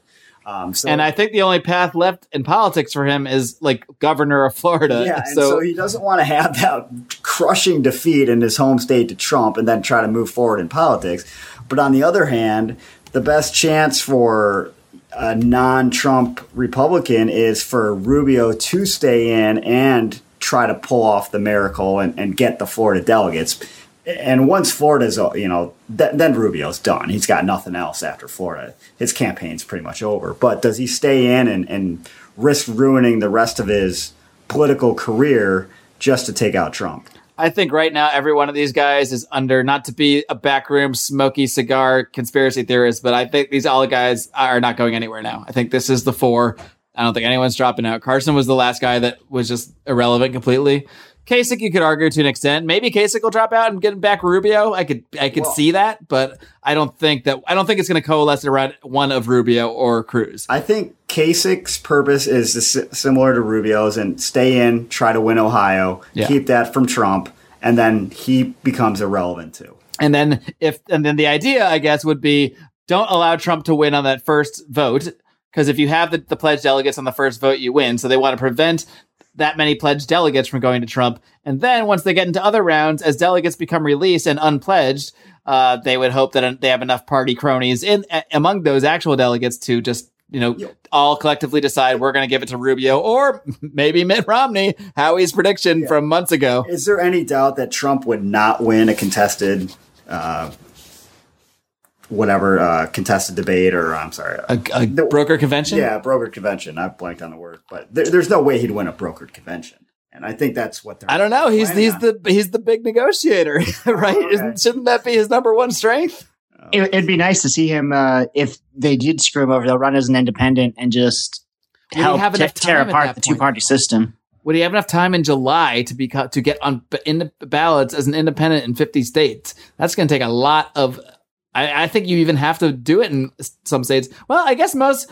Um, so, and I think the only path left in politics for him is like governor of Florida. Yeah, and so, so he doesn't want to have that crushing defeat in his home state to Trump and then try to move forward in politics. But on the other hand, the best chance for a non-Trump Republican is for Rubio to stay in and try to pull off the miracle and, and get the Florida delegates. And once Florida's, you know, th- then Rubio's done. He's got nothing else after Florida. His campaign's pretty much over. But does he stay in and, and risk ruining the rest of his political career just to take out Trump? I think right now every one of these guys is under, not to be a backroom smoky cigar conspiracy theorist, but I think these all guys are not going anywhere now. I think this is the four. I don't think anyone's dropping out. Carson was the last guy that was just irrelevant completely. Kasich, you could argue to an extent. Maybe Kasich will drop out and get back Rubio. I could, I could well, see that, but I don't think that. I don't think it's going to coalesce around one of Rubio or Cruz. I think Kasich's purpose is similar to Rubio's, and stay in, try to win Ohio, yeah. keep that from Trump, and then he becomes irrelevant too. And then if, and then the idea, I guess, would be don't allow Trump to win on that first vote, because if you have the, the pledged delegates on the first vote, you win. So they want to prevent that many pledged delegates from going to Trump. And then once they get into other rounds, as delegates become released and unpledged, uh, they would hope that they have enough party cronies in a, among those actual delegates to just, you know, yep. all collectively decide we're going to give it to Rubio or maybe Mitt Romney, Howie's prediction yeah. from months ago. Is there any doubt that Trump would not win a contested, uh, whatever, uh, contested debate or I'm sorry, uh, a, a the, broker convention? Yeah, a broker convention. I blanked on the word, but there, there's no way he'd win a brokered convention. And I think that's what they're I don't know. He's he's on. the he's the big negotiator, right? Oh, okay. Isn't, shouldn't that be his number one strength? It, it'd be nice to see him uh, if they did screw him over. They'll run as an independent and just Would help have t- tear apart the two party system. Would he have enough time in July to be co- to get on b- in the ballots as an independent in fifty states? That's going to take a lot of. I, I think you even have to do it in some states. Well, I guess most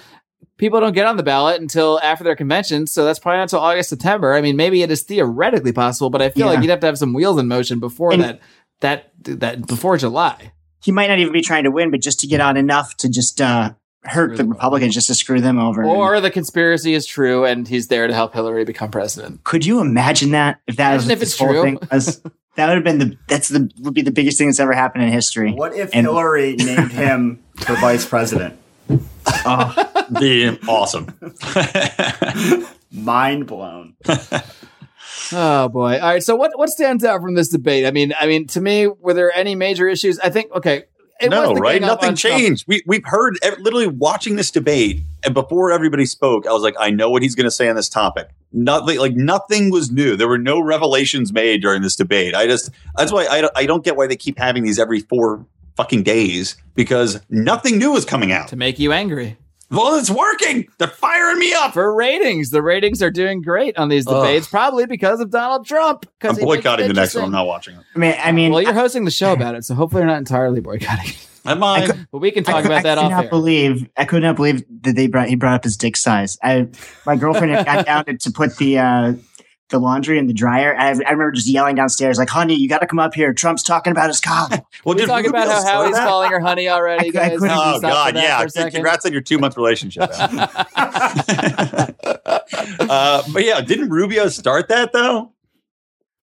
people don't get on the ballot until after their convention, so that's probably not until August, September. I mean, maybe it is theoretically possible, but I feel yeah. like you'd have to have some wheels in motion before and that. That that before July. He might not even be trying to win, but just to get on enough to just uh, hurt the Republicans just to screw them over. Or and, the conspiracy is true and he's there to help Hillary become president. Could you imagine that? If that was if it's true. Thing was, that would have been the, that's the, would be the biggest thing that's ever happened in history. What if and, Hillary named him for vice president? Oh, the awesome. Mind blown. Oh boy. All right. So what, what stands out from this debate? I mean, I mean, to me, were there any major issues? I think, okay. It no, right? Nothing changed. We, we've heard, literally watching this debate, and before everybody spoke, I was like, I know what he's going to say on this topic. Nothing, like nothing was new. There were no revelations made during this debate. I just, that's why I, I don't get why they keep having these every four fucking days, because nothing new is coming out. To make you angry. Well, it's working. They're firing me up. For ratings. The ratings are doing great on these debates, Ugh. probably because of Donald Trump. I'm boycotting the next one. I'm not watching it. I mean, I mean, well, you're I, hosting the show about it, so hopefully you're not entirely boycotting. Am I? I could, but we can talk I, about I, that I off air. Believe, I could not believe that they brought, he brought up his dick size. I, my girlfriend had got down to put the... Uh, the laundry in the dryer. I, I remember just yelling downstairs, like, honey, you got to come up here. Trump's talking about his cock. Well, did talk about how Howie's that? calling her honey already. I, guys. I oh, God, yeah. Congrats on your two-month relationship. uh, but, yeah, didn't Rubio start that, though?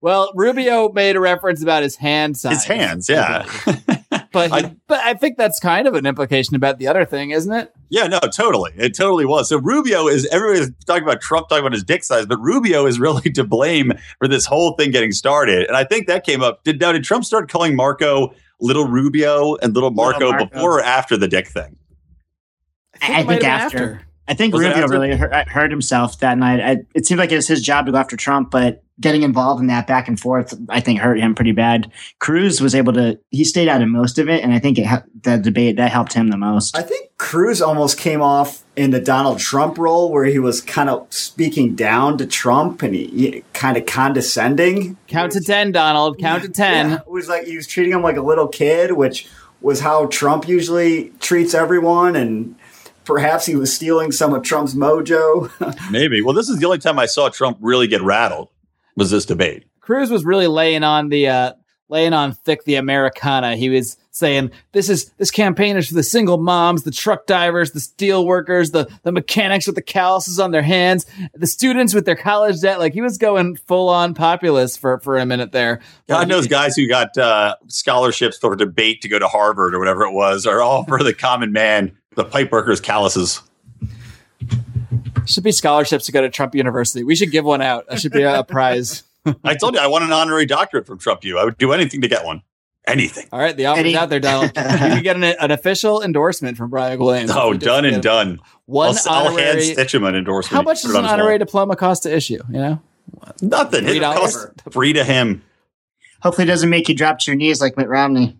Well, Rubio made a reference about his hand size. His hands, yeah. But he, I, but I think that's kind of an implication about the other thing, isn't it? Yeah, no, totally. It totally was. So Rubio is, everybody's talking about Trump talking about his dick size, but Rubio is really to blame for this whole thing getting started. And I think that came up. Did, now, did Trump start calling Marco Little Rubio and Little Marco, Little Marco. before or after the dick thing? I think, I think after. after. I think was Rubio really hurt, hurt himself that night. I, it seemed like it was his job to go after Trump, but getting involved in that back and forth, I think, hurt him pretty bad. Cruz was able to – he stayed out of most of it, and I think it, the debate, that helped him the most. I think Cruz almost came off in the Donald Trump role where he was kind of speaking down to Trump and he, he kind of condescending. Count which, to ten, Donald. Count yeah, to ten. Yeah, it was like he was treating him like a little kid, which was how Trump usually treats everyone, and – perhaps he was stealing some of Trump's mojo. Maybe. Well, this is the only time I saw Trump really get rattled was this debate. Cruz was really laying on the uh, laying on thick the Americana. He was saying this is this campaign is for the single moms, the truck drivers, the steel workers, the, the mechanics with the calluses on their hands, the students with their college debt. Like he was going full on populist for, for a minute there. God knows guys who got uh, scholarships for debate to go to Harvard or whatever it was are all for the common man. The pipe workers' calluses. Should be scholarships to go to Trump University. We should give one out. That should be a, a prize. I told you I want an honorary doctorate from Trump U. I would do anything to get one. Anything. All right. The offer's Any- out there, Donald. You can get an, an official endorsement from Brian McWilliams. Oh, done and done. One I'll, honorary, I'll hand stitch him an endorsement. How much does an honorary diploma cost to issue? You know, nothing. It costs free to him. Hopefully it doesn't make you drop to your knees like Mitt Romney.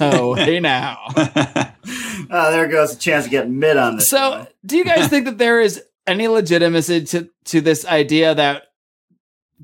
Oh, hey now. Oh, there goes a chance to get mid on this. So, do you guys think that there is any legitimacy to, to this idea that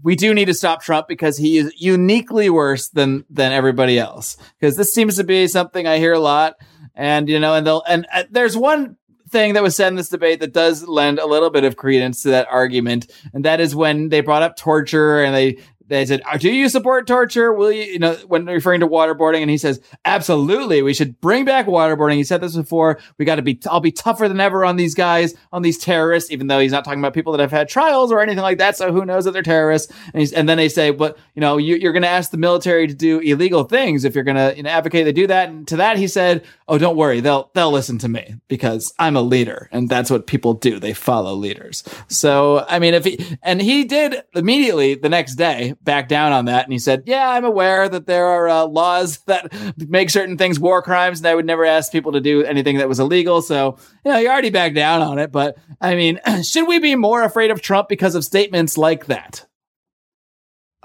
we do need to stop Trump because he is uniquely worse than than everybody else? Because this seems to be something I hear a lot, and you know, and they'll and uh, there's one thing that was said in this debate that does lend a little bit of credence to that argument, and that is when they brought up torture and they. They said, do you support torture? Will you, you know, when referring to waterboarding? And he says, absolutely. We should bring back waterboarding. He said this before. We got to be, I'll be tougher than ever on these guys, on these terrorists, even though he's not talking about people that have had trials or anything like that. So who knows that they're terrorists? And, he's, and then they say, but, you know, you, you're going to ask the military to do illegal things if you're going to you know, advocate they do that. And to that, he said, oh, don't worry. They'll, they'll listen to me because I'm a leader. And that's what people do. They follow leaders. So, I mean, if he, and he did immediately the next day, back down on that, and he said, yeah, I'm aware that there are uh, laws that make certain things war crimes, and I would never ask people to do anything that was illegal. So, you know, you already backed down on it. But, I mean, should we be more afraid of Trump because of statements like that?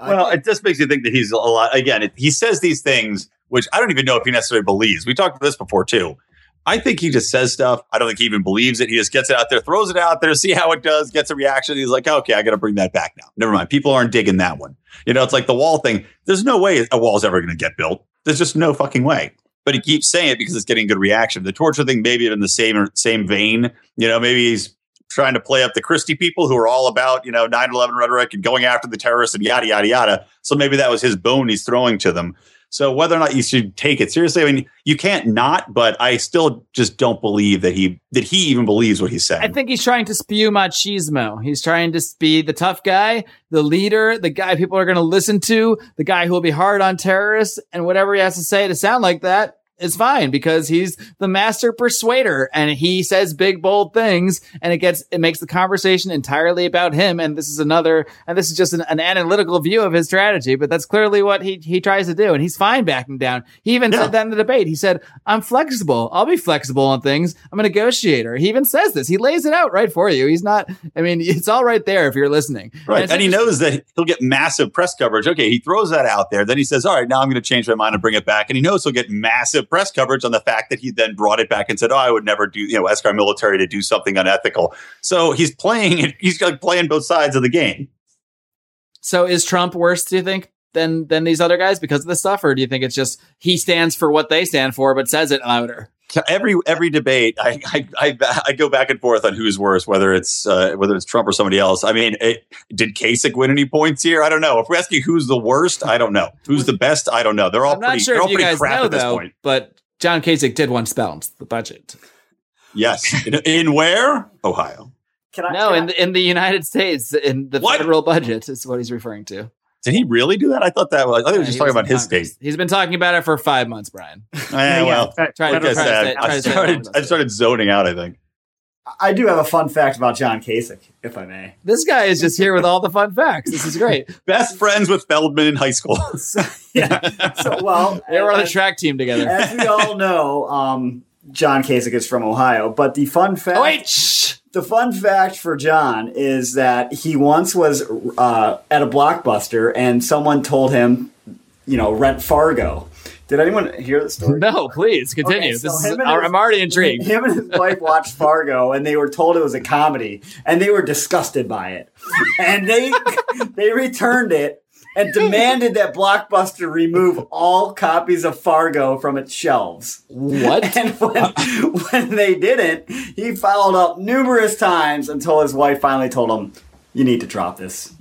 Well, it just makes you think that he's a lot. Again, it, he says these things, which I don't even know if he necessarily believes. We talked about this before, too. I think he just says stuff. I don't think he even believes it. He just gets it out there, throws it out there, see how it does, gets a reaction. He's like, okay, I got to bring that back now. Never mind. People aren't digging that one. You know, it's like the wall thing. There's no way a wall is ever going to get built. There's just no fucking way. But he keeps saying it because it's getting good reaction. The torture thing, maybe in the same same vein. You know, maybe he's trying to play up the Christie people who are all about, you know, nine eleven rhetoric and going after the terrorists and yada, yada, yada. So maybe that was his bone he's throwing to them. So whether or not you should take it seriously, I mean, you can't not, but I still just don't believe that he that he even believes what he's saying. I think he's trying to spew machismo. He's trying to be the tough guy, the leader, the guy people are going to listen to, the guy who will be hard on terrorists, and whatever he has to say to sound like that is fine because he's the master persuader and he says big, bold things, and it gets it makes the conversation entirely about him. And this is another, and this is just an, an analytical view of his strategy, but that's clearly what he he tries to do, and he's fine backing down. He even yeah. said that in the debate. He said, "I'm flexible. I'll be flexible on things. I'm a negotiator." He even says this. He lays it out right for you. He's not. I mean, it's all right there if you're listening. Right, and, and he knows that he'll get massive press coverage. Okay, he throws that out there. Then he says, "All right, now I'm going to change my mind and bring it back." And he knows he'll get massive press coverage on the fact that he then brought it back and said, "Oh, I would never do, you know, ask our military to do something unethical." So he's playing, he's like playing both sides of the game. So is Trump worse, do you think, than than these other guys because of the stuff, or do you think it's just he stands for what they stand for but says it louder? Every every debate, I I, I, I go back and forth on who's worse, whether it's uh, whether it's Trump or somebody else. I mean, it, did Kasich win any points here? I don't know. If we're asking who's the worst, I don't know. Who's the best? I don't know. They're all I'm pretty, not sure they're all pretty guys crap know, at this though, point. But John Kasich did once balance the budget. Yes, in, in where? Ohio. Can I, no, can I? in the, in the United States, in the what? federal budget is what he's referring to. Did he really do that? I thought that was. I thought yeah, he was just he talking about his state. He's been talking about it for five months, Brian. yeah, well, yeah, try, like try I, said, say, I, started, I started zoning out, I think. I do have a fun fact about John Kasich, if I may. This guy is just here with all the fun facts. This is great. Best friends with Feldman in high school. so, yeah. So, well, they were on the track team together. As we all know, um, John Kasich is from Ohio, but the fun fact. Oh, wait, shh. The fun fact for John is that he once was uh, at a Blockbuster and someone told him, you know, rent Fargo. Did anyone hear the story? No, please continue. Okay, this so is, his, I'm already intrigued. Him and his wife watched Fargo and they were told it was a comedy and they were disgusted by it. And they they returned it and demanded that Blockbuster remove all copies of Fargo from its shelves. What? And when, when they didn't, he followed up numerous times until his wife finally told him, "You need to drop this."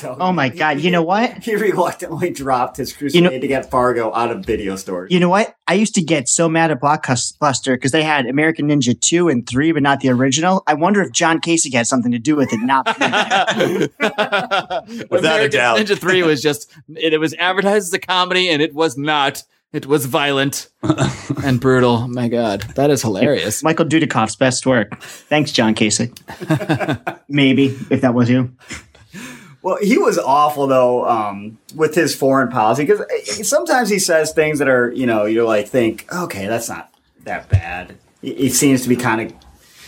So oh, my God. You know what? He reluctantly dropped his crusade you know, to get Fargo out of video stores. You know what? I used to get so mad at Blockbuster because they had American Ninja two and three, but not the original. I wonder if John Kasich had something to do with it. Not Without American a doubt. Ninja three was just, it, it was advertised as a comedy, and it was not. It was violent and brutal. My God, that is hilarious. Michael Dudikoff's best work. Thanks, John Kasich. Maybe, if that was you. Well, he was awful, though, um, with his foreign policy. Because sometimes he says things that are, you know, you're like, think, okay, that's not that bad. It seems to be kind of,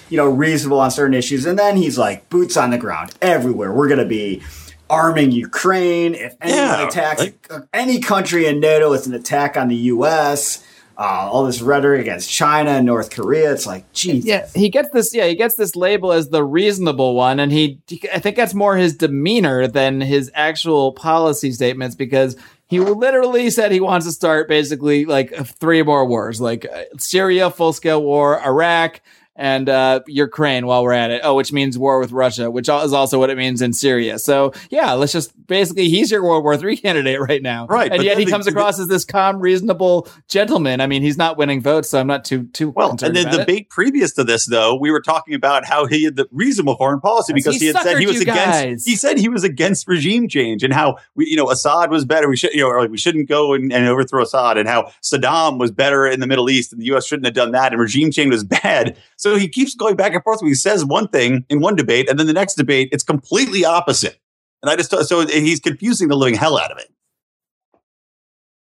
you know, reasonable on certain issues. And then he's like, boots on the ground everywhere. We're going to be arming Ukraine. If anyone yeah, attacks like, any country in NATO, it's an attack on the U S. Uh, all this rhetoric against China and North Korea. It's like, geez. Yeah, he gets this. Yeah, he gets this label as the reasonable one, and he, I think, that's more his demeanor than his actual policy statements, because he literally said he wants to start basically like three more wars, like Syria, full scale war, Iraq. And uh, Ukraine while we're at it. Oh, which means war with Russia, which is also what it means in Syria. So, yeah, let's just basically he's your World War Three candidate right now. Right. And yet he the, comes across the, as this calm, reasonable gentleman. I mean, he's not winning votes, so I'm not too, too well, concerned and then the it. debate previous to this, though, we were talking about how he had the reasonable foreign policy because he, he had said he was against. He said he was against regime change and how, we, you know, Assad was better. We should, you know, or like we shouldn't go and, and overthrow Assad, and how Saddam was better in the Middle East and the U S shouldn't have done that. And regime change was bad. So he keeps going back and forth. He says one thing in one debate, and then the next debate, it's completely opposite. And I just so he's confusing the living hell out of it.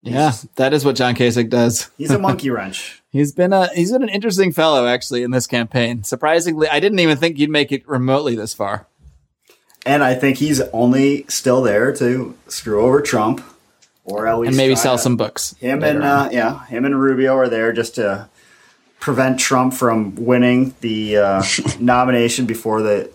Yeah, that is what John Kasich does. He's a monkey wrench. He's been a he's been an interesting fellow, actually, in this campaign. Surprisingly, I didn't even think you'd make it remotely this far. And I think he's only still there to screw over Trump, or at least and maybe sell to, some books. Him and uh, yeah, him and Rubio are there just to prevent Trump from winning the uh, nomination before the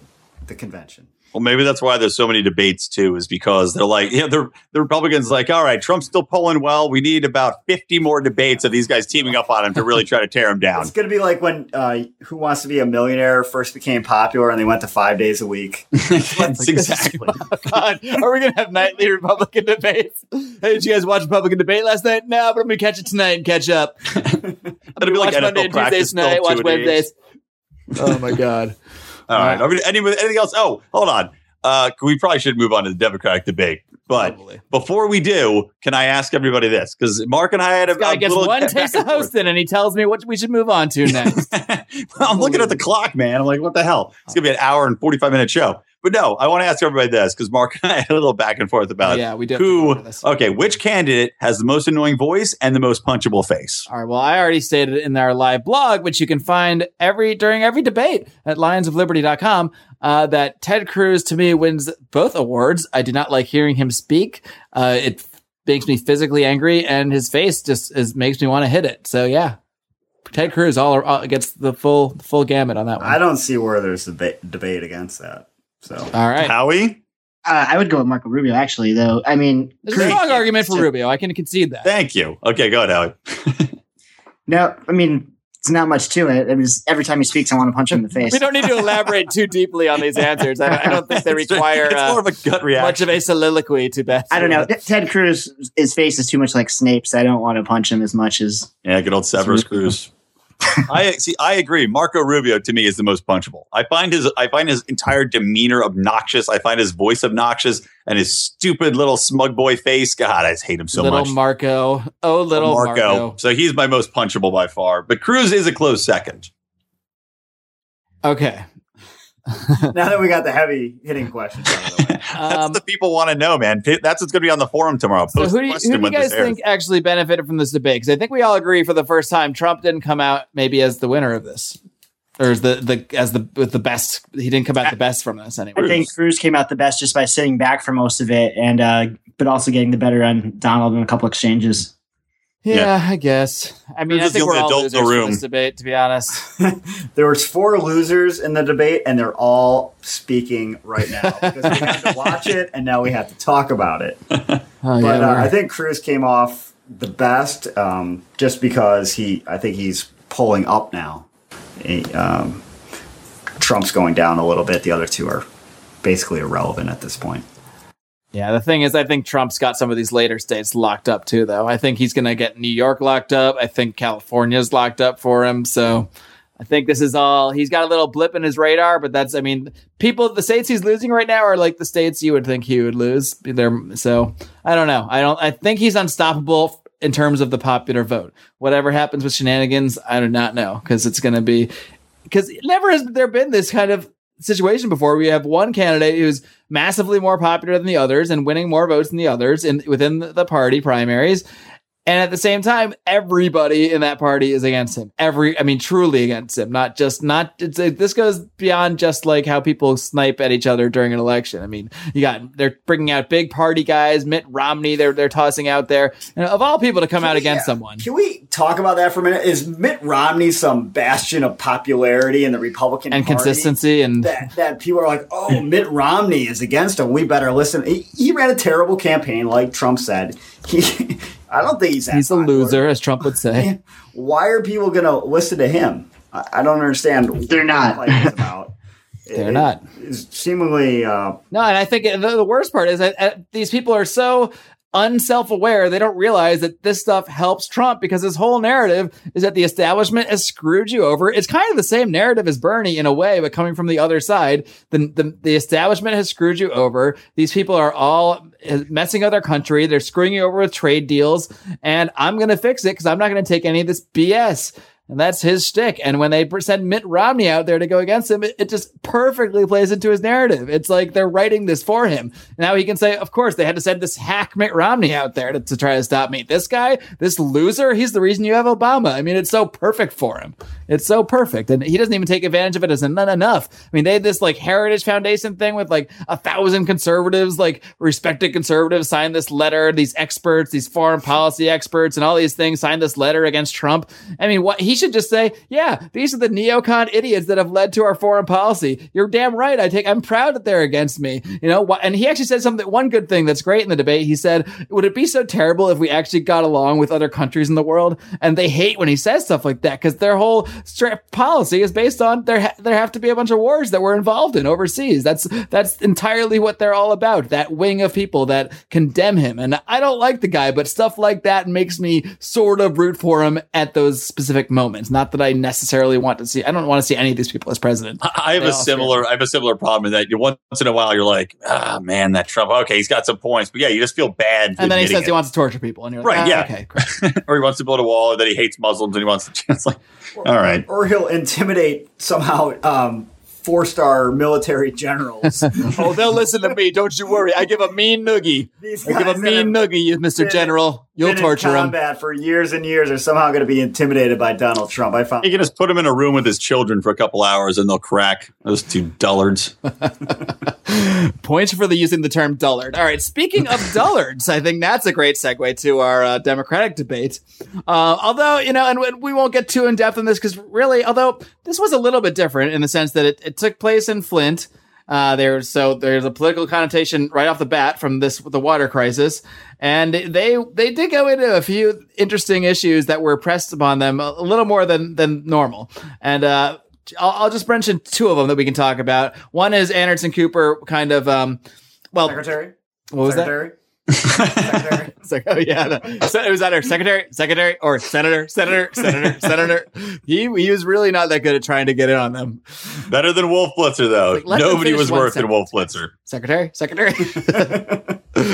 the convention. Well, maybe that's why there's so many debates, too, is because they're like, yeah, the Republicans like, all right, Trump's still polling well. We need about fifty more debates of these guys teaming up on him to really try to tear him down. It's going to be like when uh, Who Wants to Be a Millionaire first became popular and they went to five days a week. That's exactly. God, are we going to have nightly Republican debates? Hey, did you guys watch Republican debate last night? No, but I'm going to catch it tonight and catch up. I'm going to be watch like Monday and Tuesdays tonight, watch Wednesdays. Oh, my God. All right. Are we, any, anything else? Oh, hold on. Uh, we probably should move on to the Democratic debate. But Probably. Before we do, can I ask everybody this? Because Mark and I had a, guy a gets little... one takes a Hostin, and he tells me what we should move on to next. Well, I'm looking at the clock, man. I'm like, what the hell? It's going to be an hour and forty-five minute show. But no, I want to ask everybody this, because Mark and I had a little back and forth about yeah, we who, okay, which candidate has the most annoying voice and the most punchable face? All right, well, I already stated in our live blog, which you can find every during every debate at lions of liberty dot com, uh, that Ted Cruz, to me, wins both awards. I do not like hearing him speak. Uh, it makes me physically angry, and his face just is, makes me want to hit it. So, yeah. Ted Cruz all, all gets the full full gamut on that one. I don't see where there's a deba- debate against that. So, all right, Howie. Uh, I would go with Marco Rubio, actually, though. I mean, there's a strong argument for Rubio. I can concede that. Thank you. Okay, go ahead, Howie. No, I mean, it's not much to it. I mean, every time he speaks, I want to punch him in the face. We don't need to elaborate too deeply on these answers. I don't, I don't think they require it's more uh, of a gut reaction. Much of a soliloquy to best. I don't know. Ted Cruz, his face is too much like Snape's. So I don't want to punch him as much as yeah, good old Severus Cruz. I see. I agree. Marco Rubio to me is the most punchable. I find his I find his entire demeanor obnoxious. I find his voice obnoxious and his stupid little smug boy face. God, I just hate him so little much. Little Marco. Oh, little Marco. Marco. So he's my most punchable by far. But Cruz is a close second. Okay. Now that we got the heavy hitting questions out of the way. That's um, what the people want to know, man. That's what's going to be on the forum tomorrow. Post so who do you, who do you guys think actually benefited from this debate? Because I think we all agree for the first time, Trump didn't come out maybe as the winner of this, or as the, the as the with the best. He didn't come out the best from this anyway. I think Cruz came out the best just by sitting back for most of it, and uh, but also getting the better on Donald in a couple exchanges. Yeah, yeah, I guess. I mean, Cruz I think we're all losers in the room. From this debate, to be honest. There was four losers in the debate, and they're all speaking right now. Because we had to watch it, and now we have to talk about it. oh, but yeah, uh, I think Cruz came off the best um, just because he. I think he's pulling up now. He, um, Trump's going down a little bit. The other two are basically irrelevant at this point. Yeah, the thing is, I think Trump's got some of these later states locked up, too, though. I think he's going to get New York locked up. I think California's locked up for him. So I think this is all he's got a little blip in his radar. But that's I mean, people, the states he's losing right now are like the states you would think he would lose. They're, so I don't know. I don't I think he's unstoppable in terms of the popular vote. Whatever happens with shenanigans, I do not know, because it's going to be because never has there been this kind of situation before. We have one candidate who's massively more popular than the others and winning more votes than the others in within the party primaries, and at the same time everybody in that party is against him. Every I mean truly against him, not just not it's a, this goes beyond just like how people snipe at each other during an election. I mean, you got they're bringing out big party guys, Mitt Romney they're they're tossing out there, and of all people to come can out we, against yeah. someone. Can we talk about that for a minute? Is Mitt Romney some bastion of popularity in the Republican and Party? And consistency and... That, that people are like, oh, Mitt Romney is against him. We better listen. He, he ran a terrible campaign, like Trump said. He, I don't think he's that He's popular. A loser, as Trump would say. Why are people going to listen to him? I, I don't understand. They're not. What the about. They're it, not. It's seemingly... Uh, no, and I think the, the worst part is that uh, these people are so... unself-aware, they don't realize that this stuff helps Trump, because his whole narrative is that the establishment has screwed you over. It's kind of the same narrative as Bernie in a way, but coming from the other side. The, the, the establishment has screwed you over. These people are all messing up their country. They're screwing you over with trade deals, and I'm going to fix it because I'm not going to take any of this B S. And that's his shtick. And when they send Mitt Romney out there to go against him, it, it just perfectly plays into his narrative. It's like they're writing this for him. Now he can say, of course, they had to send this hack Mitt Romney out there to, to try to stop me. This guy, this loser, he's the reason you have Obama. I mean, it's so perfect for him. It's so perfect. And he doesn't even take advantage of it as not enough. I mean, they had this like Heritage Foundation thing with like a thousand conservatives, like respected conservatives signed this letter. These experts, these foreign policy experts and all these things signed this letter against Trump. I mean, what he He should just say, yeah, these are the neocon idiots that have led to our foreign policy. You're damn right. I take, I'm proud that they're against me. You know, and he actually said something, one good thing that's great in the debate. He said, would it be so terrible if we actually got along with other countries in the world? And they hate when he says stuff like that, because their whole policy is based on there, ha- there have to be a bunch of wars that we're involved in overseas. That's, that's entirely what they're all about. That wing of people that condemn him. And I don't like the guy, but stuff like that makes me sort of root for him at those specific moments. Not that I necessarily want to see, I don't want to see any of these people as president. I have they a similar, fear. I have a similar problem in that you once in a while, you're like, ah, oh, man, that Trump, okay, he's got some points, but yeah, you just feel bad. And then he says it. He wants to torture people. And you're like, right, ah, yeah. Okay, great. Or he wants to build a wall, or that he hates Muslims and he wants to, it's like, or, all right. Or he'll intimidate somehow, um, four-star military generals. Oh, they'll listen to me. Don't you worry. I give a mean noogie. These I give a mean noogie, Mister General. You'll torture him. Combat for years and years are somehow going to be intimidated by Donald Trump. I found you can just put him in a room with his children for a couple hours and they'll crack. Those two dullards. Points for the using the term dullard. All right. Speaking of dullards, I think that's a great segue to our uh, Democratic debate. Uh, although, you know, and we won't get too in depth in this because really, although this was a little bit different in the sense that it, it took place in Flint. Uh, there, so there's a political connotation right off the bat from this, the water crisis. And they, they did go into a few interesting issues that were pressed upon them a little more than, than normal. And, uh, I'll, I'll just mention two of them that we can talk about. One is Anderson Cooper kind of, um, well, secretary. What was secretary? that? Secretary. It's like, oh yeah, no. So it was either secretary, secretary, or senator, senator, senator, senator. He he was really not that good at trying to get in on them. Better than Wolf Blitzer though. Like, nobody was worse than Wolf Blitzer. Secretary, secretary,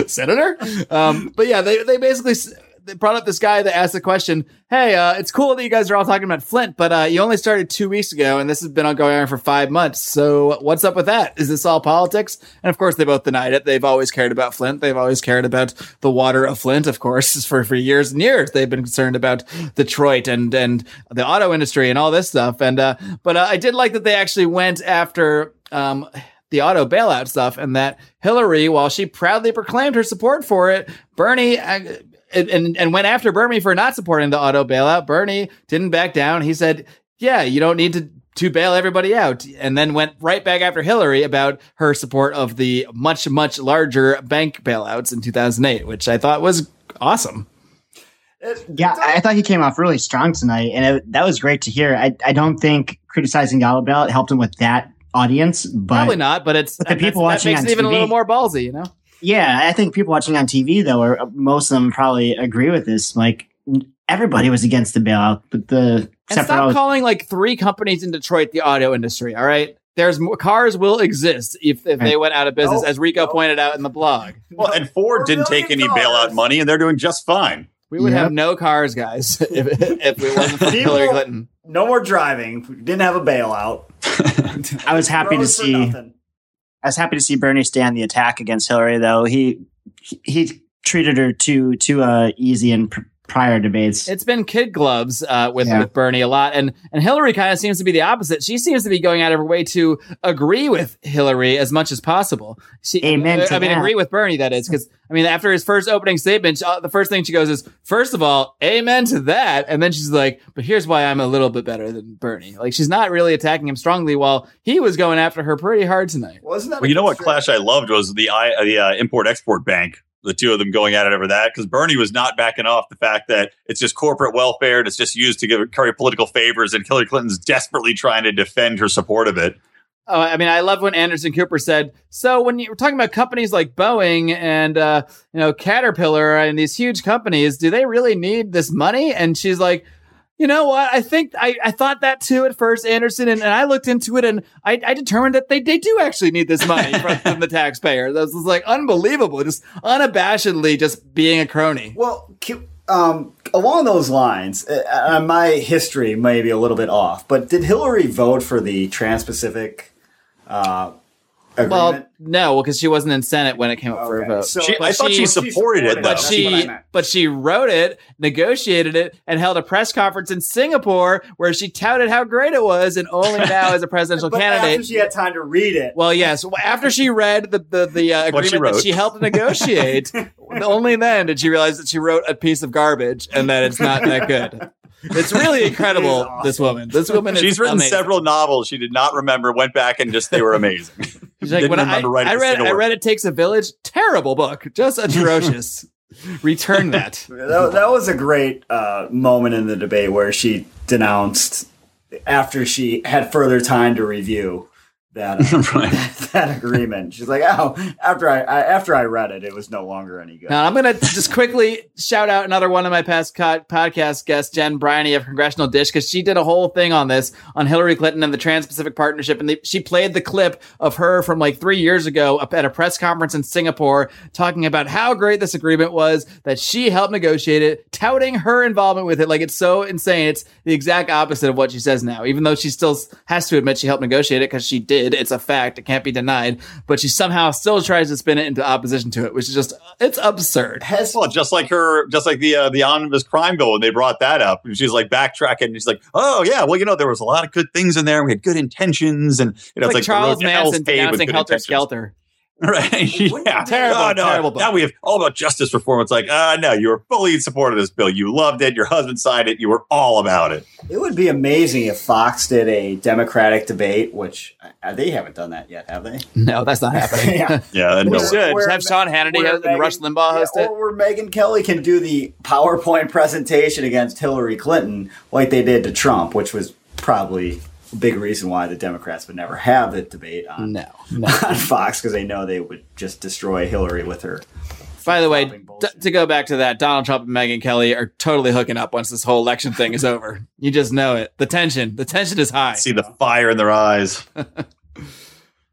senator. Um, but yeah, they they basically. They brought up this guy that asked the question, hey, uh, it's cool that you guys are all talking about Flint, but uh, you only started two weeks ago, and this has been going on for five months. So what's up with that? Is this all politics? And, of course, they both denied it. They've always cared about Flint. They've always cared about the water of Flint, of course, for, for years and years. They've been concerned about Detroit and, and the auto industry and all this stuff. And uh, But uh, I did like that they actually went after um, the auto bailout stuff, and that Hillary, while she proudly proclaimed her support for it, Bernie... I, And, and and went after Bernie for not supporting the auto bailout. Bernie didn't back down. He said, yeah, you don't need to, to bail everybody out. And then went right back after Hillary about her support of the much, much larger bank bailouts in two thousand eight, which I thought was awesome. Yeah, I thought he came off really strong tonight. And it, that was great to hear. I, I don't think criticizing the auto bailout helped him with that audience. But probably not, but it's but the people watching that makes it even T V. A little more ballsy, you know? Yeah, I think people watching on T V, though, or most of them probably agree with this. Like, everybody was against the bailout. But the and stop was- calling, like, three companies in Detroit the auto industry, all right? There's more, cars will exist if, if they went out of business, nope, as Rico nope. pointed out in the blog. Well, and Ford didn't take any cars. bailout money, and they're doing just fine. We would yep. have no cars, guys, if, if it wasn't for Hillary Clinton. No more driving. We didn't have a bailout. I was happy to see... Nothing. I was happy to see Bernie stand the attack against Hillary, though. He he treated her too too uh, easy in pr- prior debates. It's been kid gloves uh, with, yeah. with Bernie a lot. And, and Hillary kind of seems to be the opposite. She seems to be going out of her way to agree with Hillary as much as possible. She, Amen I, to I mean, that. agree with Bernie, that is, because, I mean, after his first opening statement, uh, the first thing she goes is, first of all, amen to that. And then she's like, but here's why I'm a little bit better than Bernie. Like, she's not really attacking him strongly while he was going after her pretty hard tonight. Wasn't that well, you know what clash I loved was the, uh, the uh, Import-Export Bank. The two of them going at it over that, because Bernie was not backing off the fact that it's just corporate welfare and it's just used to give curry political favors, and Hillary Clinton's desperately trying to defend her support of it. Oh, I mean, I love when Anderson Cooper said, so when you're talking about companies like Boeing and, uh, you know, Caterpillar and these huge companies, do they really need this money? And she's like, you know what? I think I, I thought that too at first, Anderson, and, and I looked into it, and I, I determined that they, they do actually need this money from, from the taxpayer. That was like unbelievable, just unabashedly just being a crony. Well, um, along those lines, uh, my history may be a little bit off, but did Hillary vote for the Trans-Pacific uh Agreement? Well, no, because she wasn't in Senate when it came up okay. for a vote. So, she, I thought she, she supported it, though. But she, but she wrote it, negotiated it, and held a press conference in Singapore where she touted how great it was, and only now as a presidential but candidate. After she had time to read it. Well, yes. Yeah, so after she read the, the, the uh, agreement she that she helped negotiate, only then did she realize that she wrote a piece of garbage and that it's not that good. It's really incredible. Awesome. This woman. This woman is She's written amazing. Several novels she did not remember, went back and just they were amazing. She's like, when I, I read I read It Takes a Village, terrible book, just atrocious. Return that. that. That was a great uh, moment in the debate where she denounced, after she had further time to review that uh, right. that, that agreement. She's like, "Oh, after I, I after I read it, it was no longer any good." Now I'm gonna just quickly shout out another one of my past co- podcast guests, Jen Briney of Congressional Dish, because she did a whole thing on this, on Hillary Clinton and the Trans-Pacific Partnership, and they, she played the clip of her from like three years ago at a press conference in Singapore, talking about how great this agreement was, that she helped negotiate it, touting her involvement with it. Like, it's so insane. It's the exact opposite of what she says now, even though she still has to admit she helped negotiate it because she did. It's a fact. It can't be denied. But she somehow still tries to spin it into opposition to it, which is just, it's absurd. Well, just like her, just like the uh, the omnibus crime bill, when they brought that up, and she's like backtracking, and she's like, "Oh yeah, well, you know, there was a lot of good things in there. We had good intentions," and you know, it's like, like Charles Manson denouncing Helter Skelter. Right? Yeah. Terrible, oh, no, terrible book. Now we have all about justice reform. It's like, ah, uh, no, you were fully in support of this bill. You loved it. Your husband signed it. You were all about it. It would be amazing if Fox did a Democratic debate, which uh, they haven't done that yet, have they? No, that's not happening. yeah, yeah no. We should just have Sean Hannity and Megyn, Rush Limbaugh host yeah, it. Or where Megyn Kelly can do the PowerPoint presentation against Hillary Clinton like they did to Trump, which was probably big reason why the Democrats would never have the debate on, no, no. on Fox, because they know they would just destroy Hillary with her. By the way, d- to go back to that, Donald Trump and Megyn Kelly are totally hooking up once this whole election thing is over. You just know it. The tension. The tension is high. See the fire in their eyes.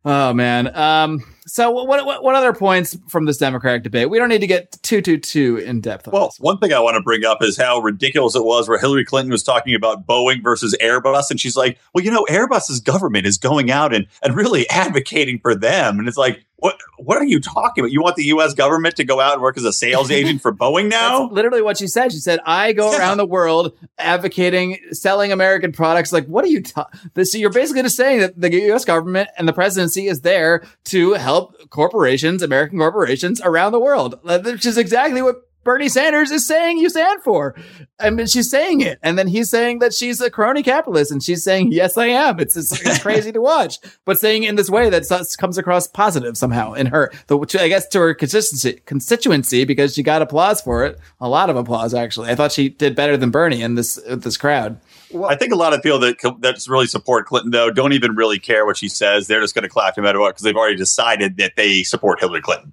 Oh, man. Um, so what, what what other points from this Democratic debate? We don't need to get too, too, too in depth on well, this. One thing I want to bring up is how ridiculous it was where Hillary Clinton was talking about Boeing versus Airbus. And she's like, well, you know, Airbus's government is going out and, and really advocating for them. And it's like, what what are you talking about? You want the U S government to go out and work as a sales agent for Boeing now? That's literally what she said. She said, I go yeah. around the world advocating, selling American products. Like, what are you talking about? So you're basically just saying that the U S government and the presidency is there to help corporations, American corporations around the world, which is exactly what Bernie Sanders is saying you stand for. I mean, she's saying it. And then he's saying that she's a crony capitalist. And she's saying, yes, I am. It's, it's, it's crazy to watch. But saying in this way that comes across positive somehow in her, the, I guess, to her consistency, constituency, because she got applause for it. A lot of applause, actually. I thought she did better than Bernie in this, this crowd. Well, I think a lot of people that that's really support Clinton, though, don't even really care what she says. They're just going to clap no matter what, because they've already decided that they support Hillary Clinton.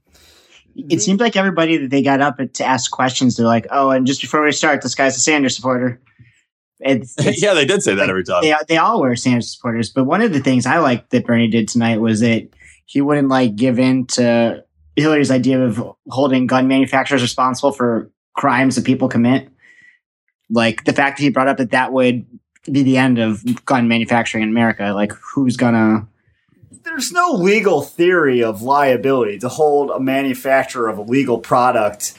It seems like everybody that they got up to ask questions, they're like, oh, and just before we start, this guy's a Sanders supporter. It's, it's, yeah, they did say that every time. They, they all were Sanders supporters. But one of the things I liked that Bernie did tonight was that he wouldn't like give in to Hillary's idea of holding gun manufacturers responsible for crimes that people commit. Like the fact that he brought up that that would be the end of gun manufacturing in America. Like, who's going to... There's no legal theory of liability to hold a manufacturer of a legal product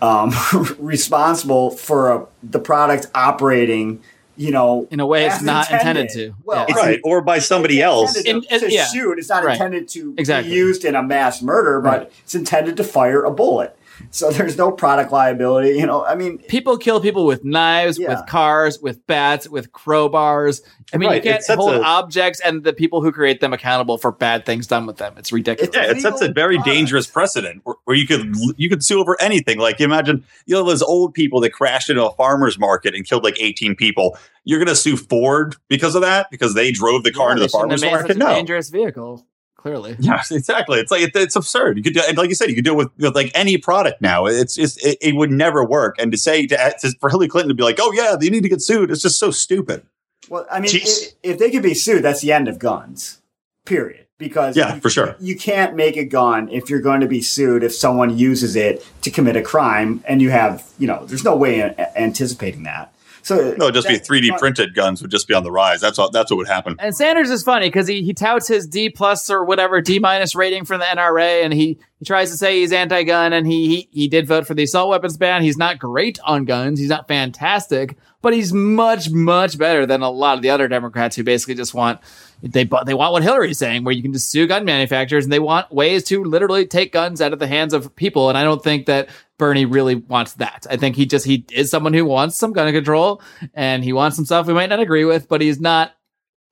um, responsible for a, the product operating, you know, in a way it's not intended, intended to. Well, yeah. Right, or by somebody else. To, in, in, to yeah. shoot, it's not right. intended to exactly. be used in a mass murder, but right. it's intended to fire a bullet. So there's no product liability, you know. I mean, people kill people with knives, yeah. with cars, with bats, with crowbars. I mean, right. you can't hold a, objects and the people who create them accountable for bad things done with them. It's ridiculous. Yeah, it sets a very product. dangerous precedent where, where you could you could sue over anything. Like, imagine, you know, those old people that crashed into a farmer's market and killed like eighteen people. You're going to sue Ford because of that, because they drove the car yeah, into the farmer's market. Such a no, dangerous vehicle. Clearly. Yeah, exactly. It's like it, it's absurd. You could do, and like you said, you could do it with, with like any product now. It's just it, it would never work. And to say to, to for Hillary Clinton to be like, oh, yeah, you need to get sued. It's just so stupid. Well, I mean, it, if they could be sued, that's the end of guns, period. Because yeah, you, for sure. you can't make a gun if you're going to be sued if someone uses it to commit a crime. And you have, you know, there's no way in anticipating that. So no, it'd just be three D printed guns would just be on the rise. That's what that's what would happen. And Sanders is funny because he, he touts his D plus or whatever D minus rating from the N R A, and he He tries to say he's anti-gun, and he, he he did vote for the assault weapons ban. He's not great on guns. He's not fantastic, but he's much, much better than a lot of the other Democrats who basically just want they they want what Hillary's saying, where you can just sue gun manufacturers, and they want ways to literally take guns out of the hands of people. And I don't think that Bernie really wants that. I think he just he is someone who wants some gun control, and he wants some stuff we might not agree with, but he's not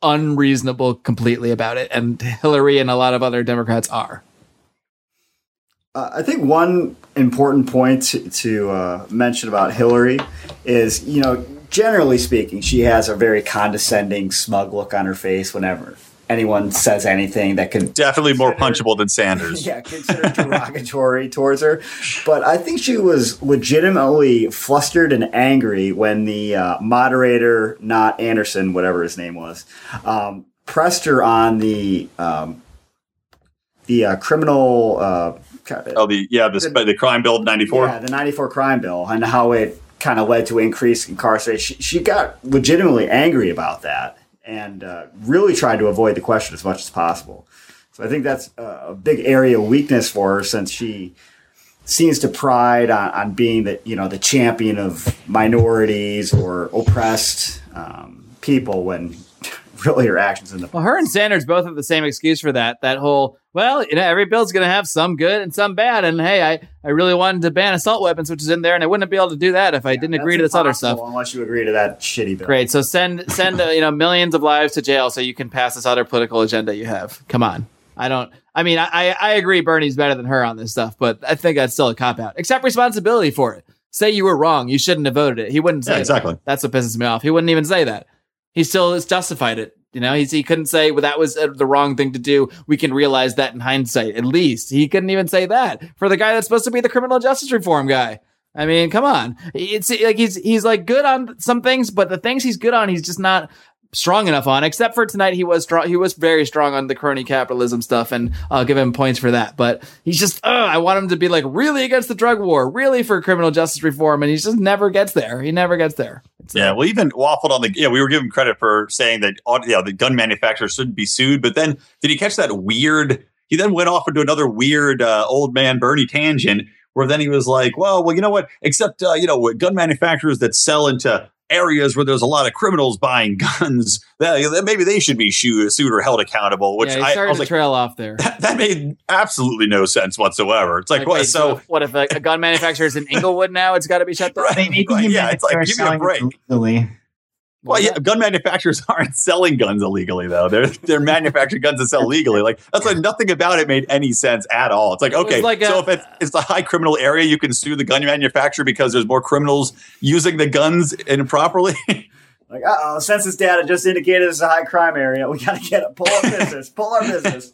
unreasonable completely about it. And Hillary and a lot of other Democrats are. Uh, I think one important point to, to uh, mention about Hillary is, you know, generally speaking, she has a very condescending, smug look on her face whenever anyone says anything that could definitely more punchable than Sanders. Yeah, considered derogatory towards her. But I think she was legitimately flustered and angry when the uh, moderator, not Anderson, whatever his name was, um, pressed her on the um, the uh, criminal. Uh, Oh, the yeah, the, the, the crime bill of ninety-four. Yeah, the ninety-four crime bill, and how it kind of led to increased incarceration. She, she got legitimately angry about that, and uh, really tried to avoid the question as much as possible. So I think that's a big area of weakness for her, since she seems to pride on, on being the you know the champion of minorities or oppressed um, people when. Really, her actions in the well, her and Sanders both have the same excuse for that. That whole, well, you know, every bill's going to have some good and some bad. And hey, I, I really wanted to ban assault weapons, which is in there, and I wouldn't be able to do that if I yeah, didn't agree to this other stuff. Unless you agree to that shitty bill. Great. So send send uh, you know millions of lives to jail so you can pass this other political agenda you have. Come on, I don't. I mean, I I agree Bernie's better than her on this stuff, but I think that's still a cop out. Accept responsibility for it. Say you were wrong. You shouldn't have voted it. He wouldn't say yeah, exactly. That. That's what pisses me off. He wouldn't even say that. He still has justified it. You know, he, he couldn't say, well, that was uh, the wrong thing to do. We can realize that in hindsight, at least. He couldn't even say that for the guy that's supposed to be the criminal justice reform guy. I mean, come on. It's like he's he's like good on some things, but the things he's good on, he's just not strong enough on. Except for tonight, he was strong. He was very strong on the crony capitalism stuff, and I'll give him points for that. But he's just, uh, I want him to be like really against the drug war, really for criminal justice reform, and he just never gets there. He never gets there. So. Yeah, well, even waffled on the. Yeah, we were giving credit for saying that yeah, the gun manufacturers shouldn't be sued, but then did he catch that weird? He then went off into another weird uh, old man Bernie tangent, where then he was like, well, well, you know what? Except uh, you know, gun manufacturers that sell into areas where there's a lot of criminals buying guns, that maybe they should be sued or held accountable. Which yeah, I, I was like, trail off there. That, that made absolutely no sense whatsoever. It's like, like what? Wait, so, so if, what if a, a gun manufacturer is in Inglewood now? It's got to be shut down. Right, maybe right, yeah, it's like give me a break. Illegally. Well, yeah, gun manufacturers aren't selling guns illegally though. They're they're manufacturing guns that sell legally. Like that's like nothing about it made any sense at all. It's like okay, it like so a, if it's, it's a high criminal area, you can sue the gun manufacturer because there's more criminals using the guns improperly. Like uh oh, census data just indicated it's a high crime area. We gotta get it. Pull our business. Pull our business.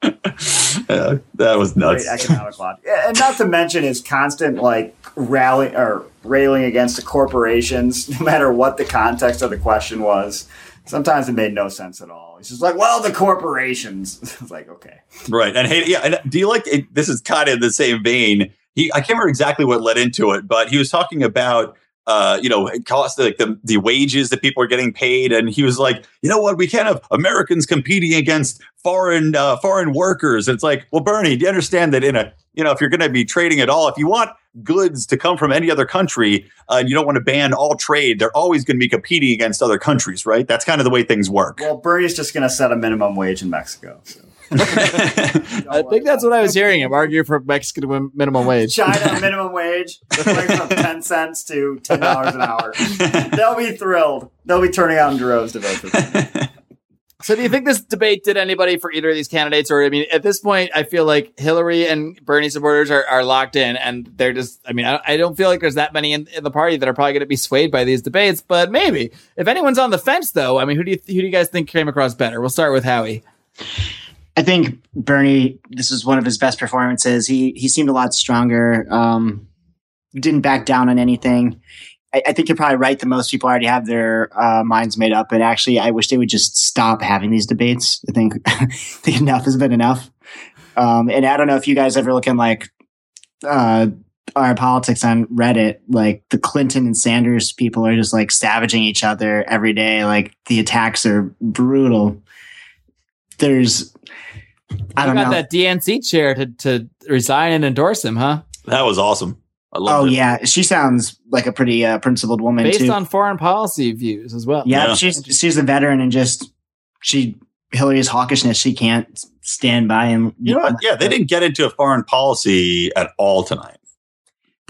uh, that was nuts. Great economic logic. And not to mention his constant like rally or. railing against the corporations, no matter what the context of the question was. Sometimes it made no sense at all. It's just like, well, the corporations. It's like, okay. Right. And hey, yeah. And do you like, it, this is kind of in the same vein. He, I can't remember exactly what led into it, but he was talking about, uh, you know, cost, like the, the wages that people are getting paid. And he was like, you know what? We can't have Americans competing against foreign, uh, foreign workers. And it's like, well, Bernie, do you understand that in a, you know, if you're going to be trading at all, if you want goods to come from any other country, uh, you don't want to ban all trade. They're always going to be competing against other countries, right? That's kind of the way things work. Well, Bernie's just going to set a minimum wage in Mexico. So. I think that's what I was hearing him argue for Mexican minimum wage. China minimum wage, from ten cents to ten dollars an hour. They'll be thrilled. They'll be turning out in droves to vote for them. So do you think this debate did anybody for either of these candidates? Or, I mean, at this point, I feel like Hillary and Bernie supporters are, are locked in, and they're just, I mean, I, I don't feel like there's that many in, in the party that are probably going to be swayed by these debates, but maybe. If anyone's on the fence, though, I mean, who do you, who do you guys think came across better? We'll start with Howie. I think Bernie, this was one of his best performances. He, he seemed a lot stronger, um, didn't back down on anything. I think you're probably right that most people already have their uh, minds made up, but actually I wish they would just stop having these debates. I think, I think enough has been enough. Um, and I don't know if you guys ever look in like uh, our politics on Reddit, like the Clinton and Sanders people are just like savaging each other every day. Like the attacks are brutal. There's I don't got know. That D N C chair to, to resign and endorse him, huh? That was awesome. I love oh, it. Yeah. She sounds like a pretty uh, principled woman, Based too. Based on foreign policy views as well. Yeah, yeah. She's, she's a veteran and just she Hillary's hawkishness. She can't stand by him. You know what? Yeah, they didn't get into a foreign policy at all tonight in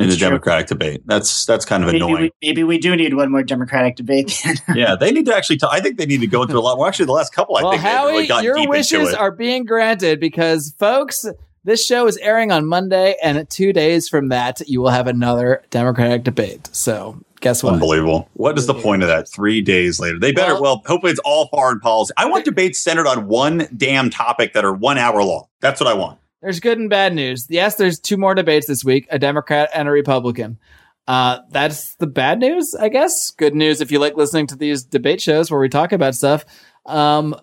that's the true. Democratic debate. That's that's kind of maybe annoying. We, maybe we do need one more Democratic debate. Yeah, they need to actually talk. I think they need to go into a lot. Well, actually, the last couple, I well, think Howie, they really got deep into it. Your wishes are being granted because, folks, this show is airing on Monday, and two days from that, you will have another Democratic debate. So guess what? Unbelievable. What is the point of that? Three days later. They better, well, well hopefully it's all foreign policy. I want debates centered on one damn topic that are one hour long. That's what I want. There's good and bad news. Yes, there's two more debates this week, a Democrat and a Republican. Uh, that's the bad news, I guess. Good news if you like listening to these debate shows where we talk about stuff. Um,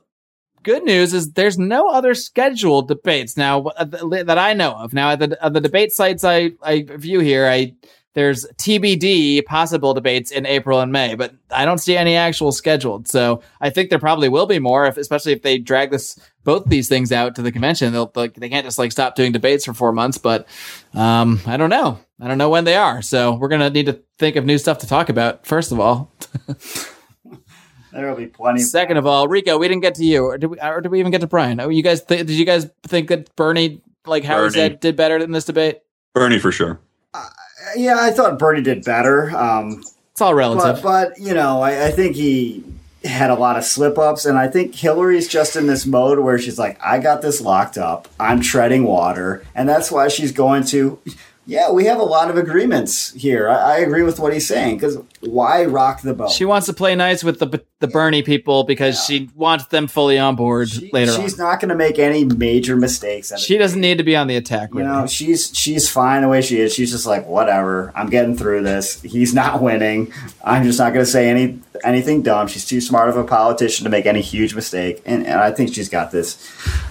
good news is there's no other scheduled debates now uh, that I know of. Now, at the, at the debate sites I, I view here, I there's T B D possible debates in April and May, but I don't see any actual scheduled. So I think there probably will be more, if, especially if they drag this both these things out to the convention. They'll like they can't just like stop doing debates for four months. But um, I don't know. I don't know when they are. So we're gonna need to think of new stuff to talk about. First of all, there will be plenty. Second of all, Rico, we didn't get to you, or did we? Or did we even get to Brian? Oh, you guys, th- did you guys think that Bernie, like Howard said, did better in this debate? Bernie for sure. Uh, Yeah, I thought Bernie did better. Um, it's all relative. But, but you know, I, I think he had a lot of slip-ups, and I think Hillary's just in this mode where she's like, I got this locked up. I'm treading water. And that's why she's going to, yeah, we have a lot of agreements here. I, I agree with what he's saying, because why rock the boat? She wants to play nice with the the yeah. Bernie people because yeah. she wants them fully on board she, later she's on. She's not going to make any major mistakes. She doesn't need to be on the attack. You know, me. she's she's fine the way she is. She's just like, whatever, I'm getting through this. He's not winning. I'm just not going to say any anything dumb. She's too smart of a politician to make any huge mistake. And, and I think she's got this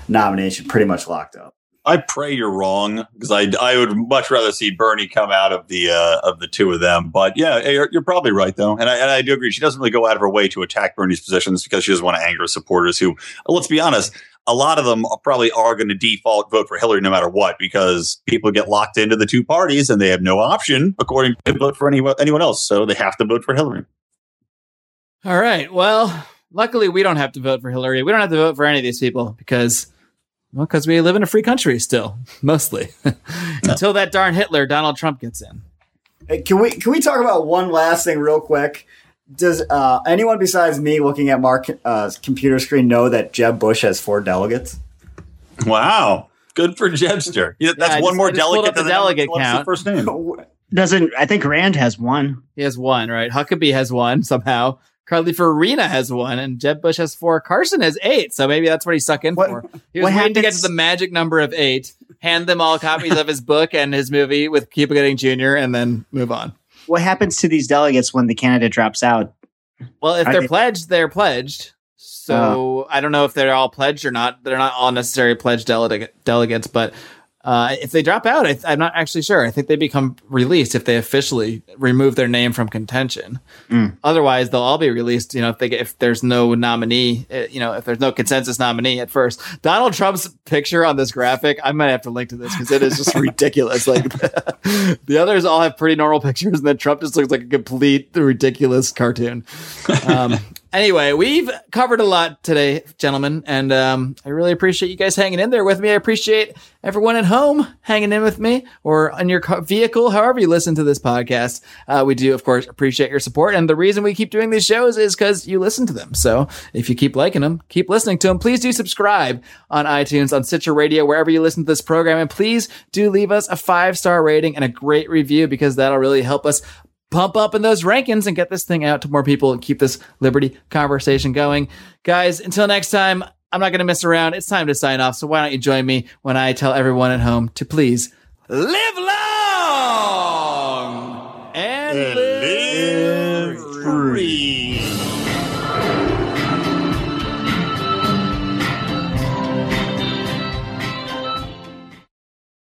nomination pretty much locked up. I pray you're wrong, because I, I would much rather see Bernie come out of the uh, of the two of them. But yeah, you're, you're probably right, though. And I, and I do agree. She doesn't really go out of her way to attack Bernie's positions because she doesn't want to anger supporters who, let's be honest, a lot of them probably are going to default vote for Hillary no matter what, because people get locked into the two parties and they have no option, according to vote for any, anyone else. So they have to vote for Hillary. All right. Well, luckily, we don't have to vote for Hillary. We don't have to vote for any of these people because... Well, because we live in a free country still, mostly. Until that darn Hitler, Donald Trump, gets in. Hey, can we can we talk about one last thing real quick? Does uh, anyone besides me looking at Mark's uh, computer screen know that Jeb Bush has four delegates? Wow. Good for Jebster. Yeah, that's yeah, one just, more delegate than the delegate count. What's the first name? Doesn't, I think Rand has one. He has one, right? Huckabee has one somehow. Carly Farina has one, and Jeb Bush has four. Carson has eight, so maybe that's what he stuck in what, for. He was waiting to get to the magic number of eight, hand them all copies of his book and his movie with Cuba Gooding Junior, and then move on. What happens to these delegates when the candidate drops out? Well, if Are they're they- pledged, they're pledged. So uh, I don't know if they're all pledged or not. They're not all necessarily pledged delega- delegates, but uh, if they drop out, I th- I'm not actually sure. I think they become released if they officially remove their name from contention. Mm. Otherwise, they'll all be released. You know, if they get, if there's no nominee, uh, you know, if there's no consensus nominee at first. Donald Trump's picture on this graphic, I might have to link to this because it is just ridiculous. Like the, the others all have pretty normal pictures, and then Trump just looks like a complete ridiculous cartoon. Um, Anyway, we've covered a lot today, gentlemen, and um, I really appreciate you guys hanging in there with me. I appreciate everyone at home hanging in with me or on your car- vehicle, however you listen to this podcast. Uh, we do, of course, appreciate your support, and the reason we keep doing these shows is because you listen to them. So if you keep liking them, keep listening to them. Please do subscribe on iTunes, on Stitcher Radio, wherever you listen to this program, and please do leave us a five-star rating and a great review because that'll really help us pump up in those rankings and get this thing out to more people and keep this liberty conversation going. Guys, until next time, I'm not going to mess around. It's time to sign off. So why don't you join me when I tell everyone at home to please live long and live.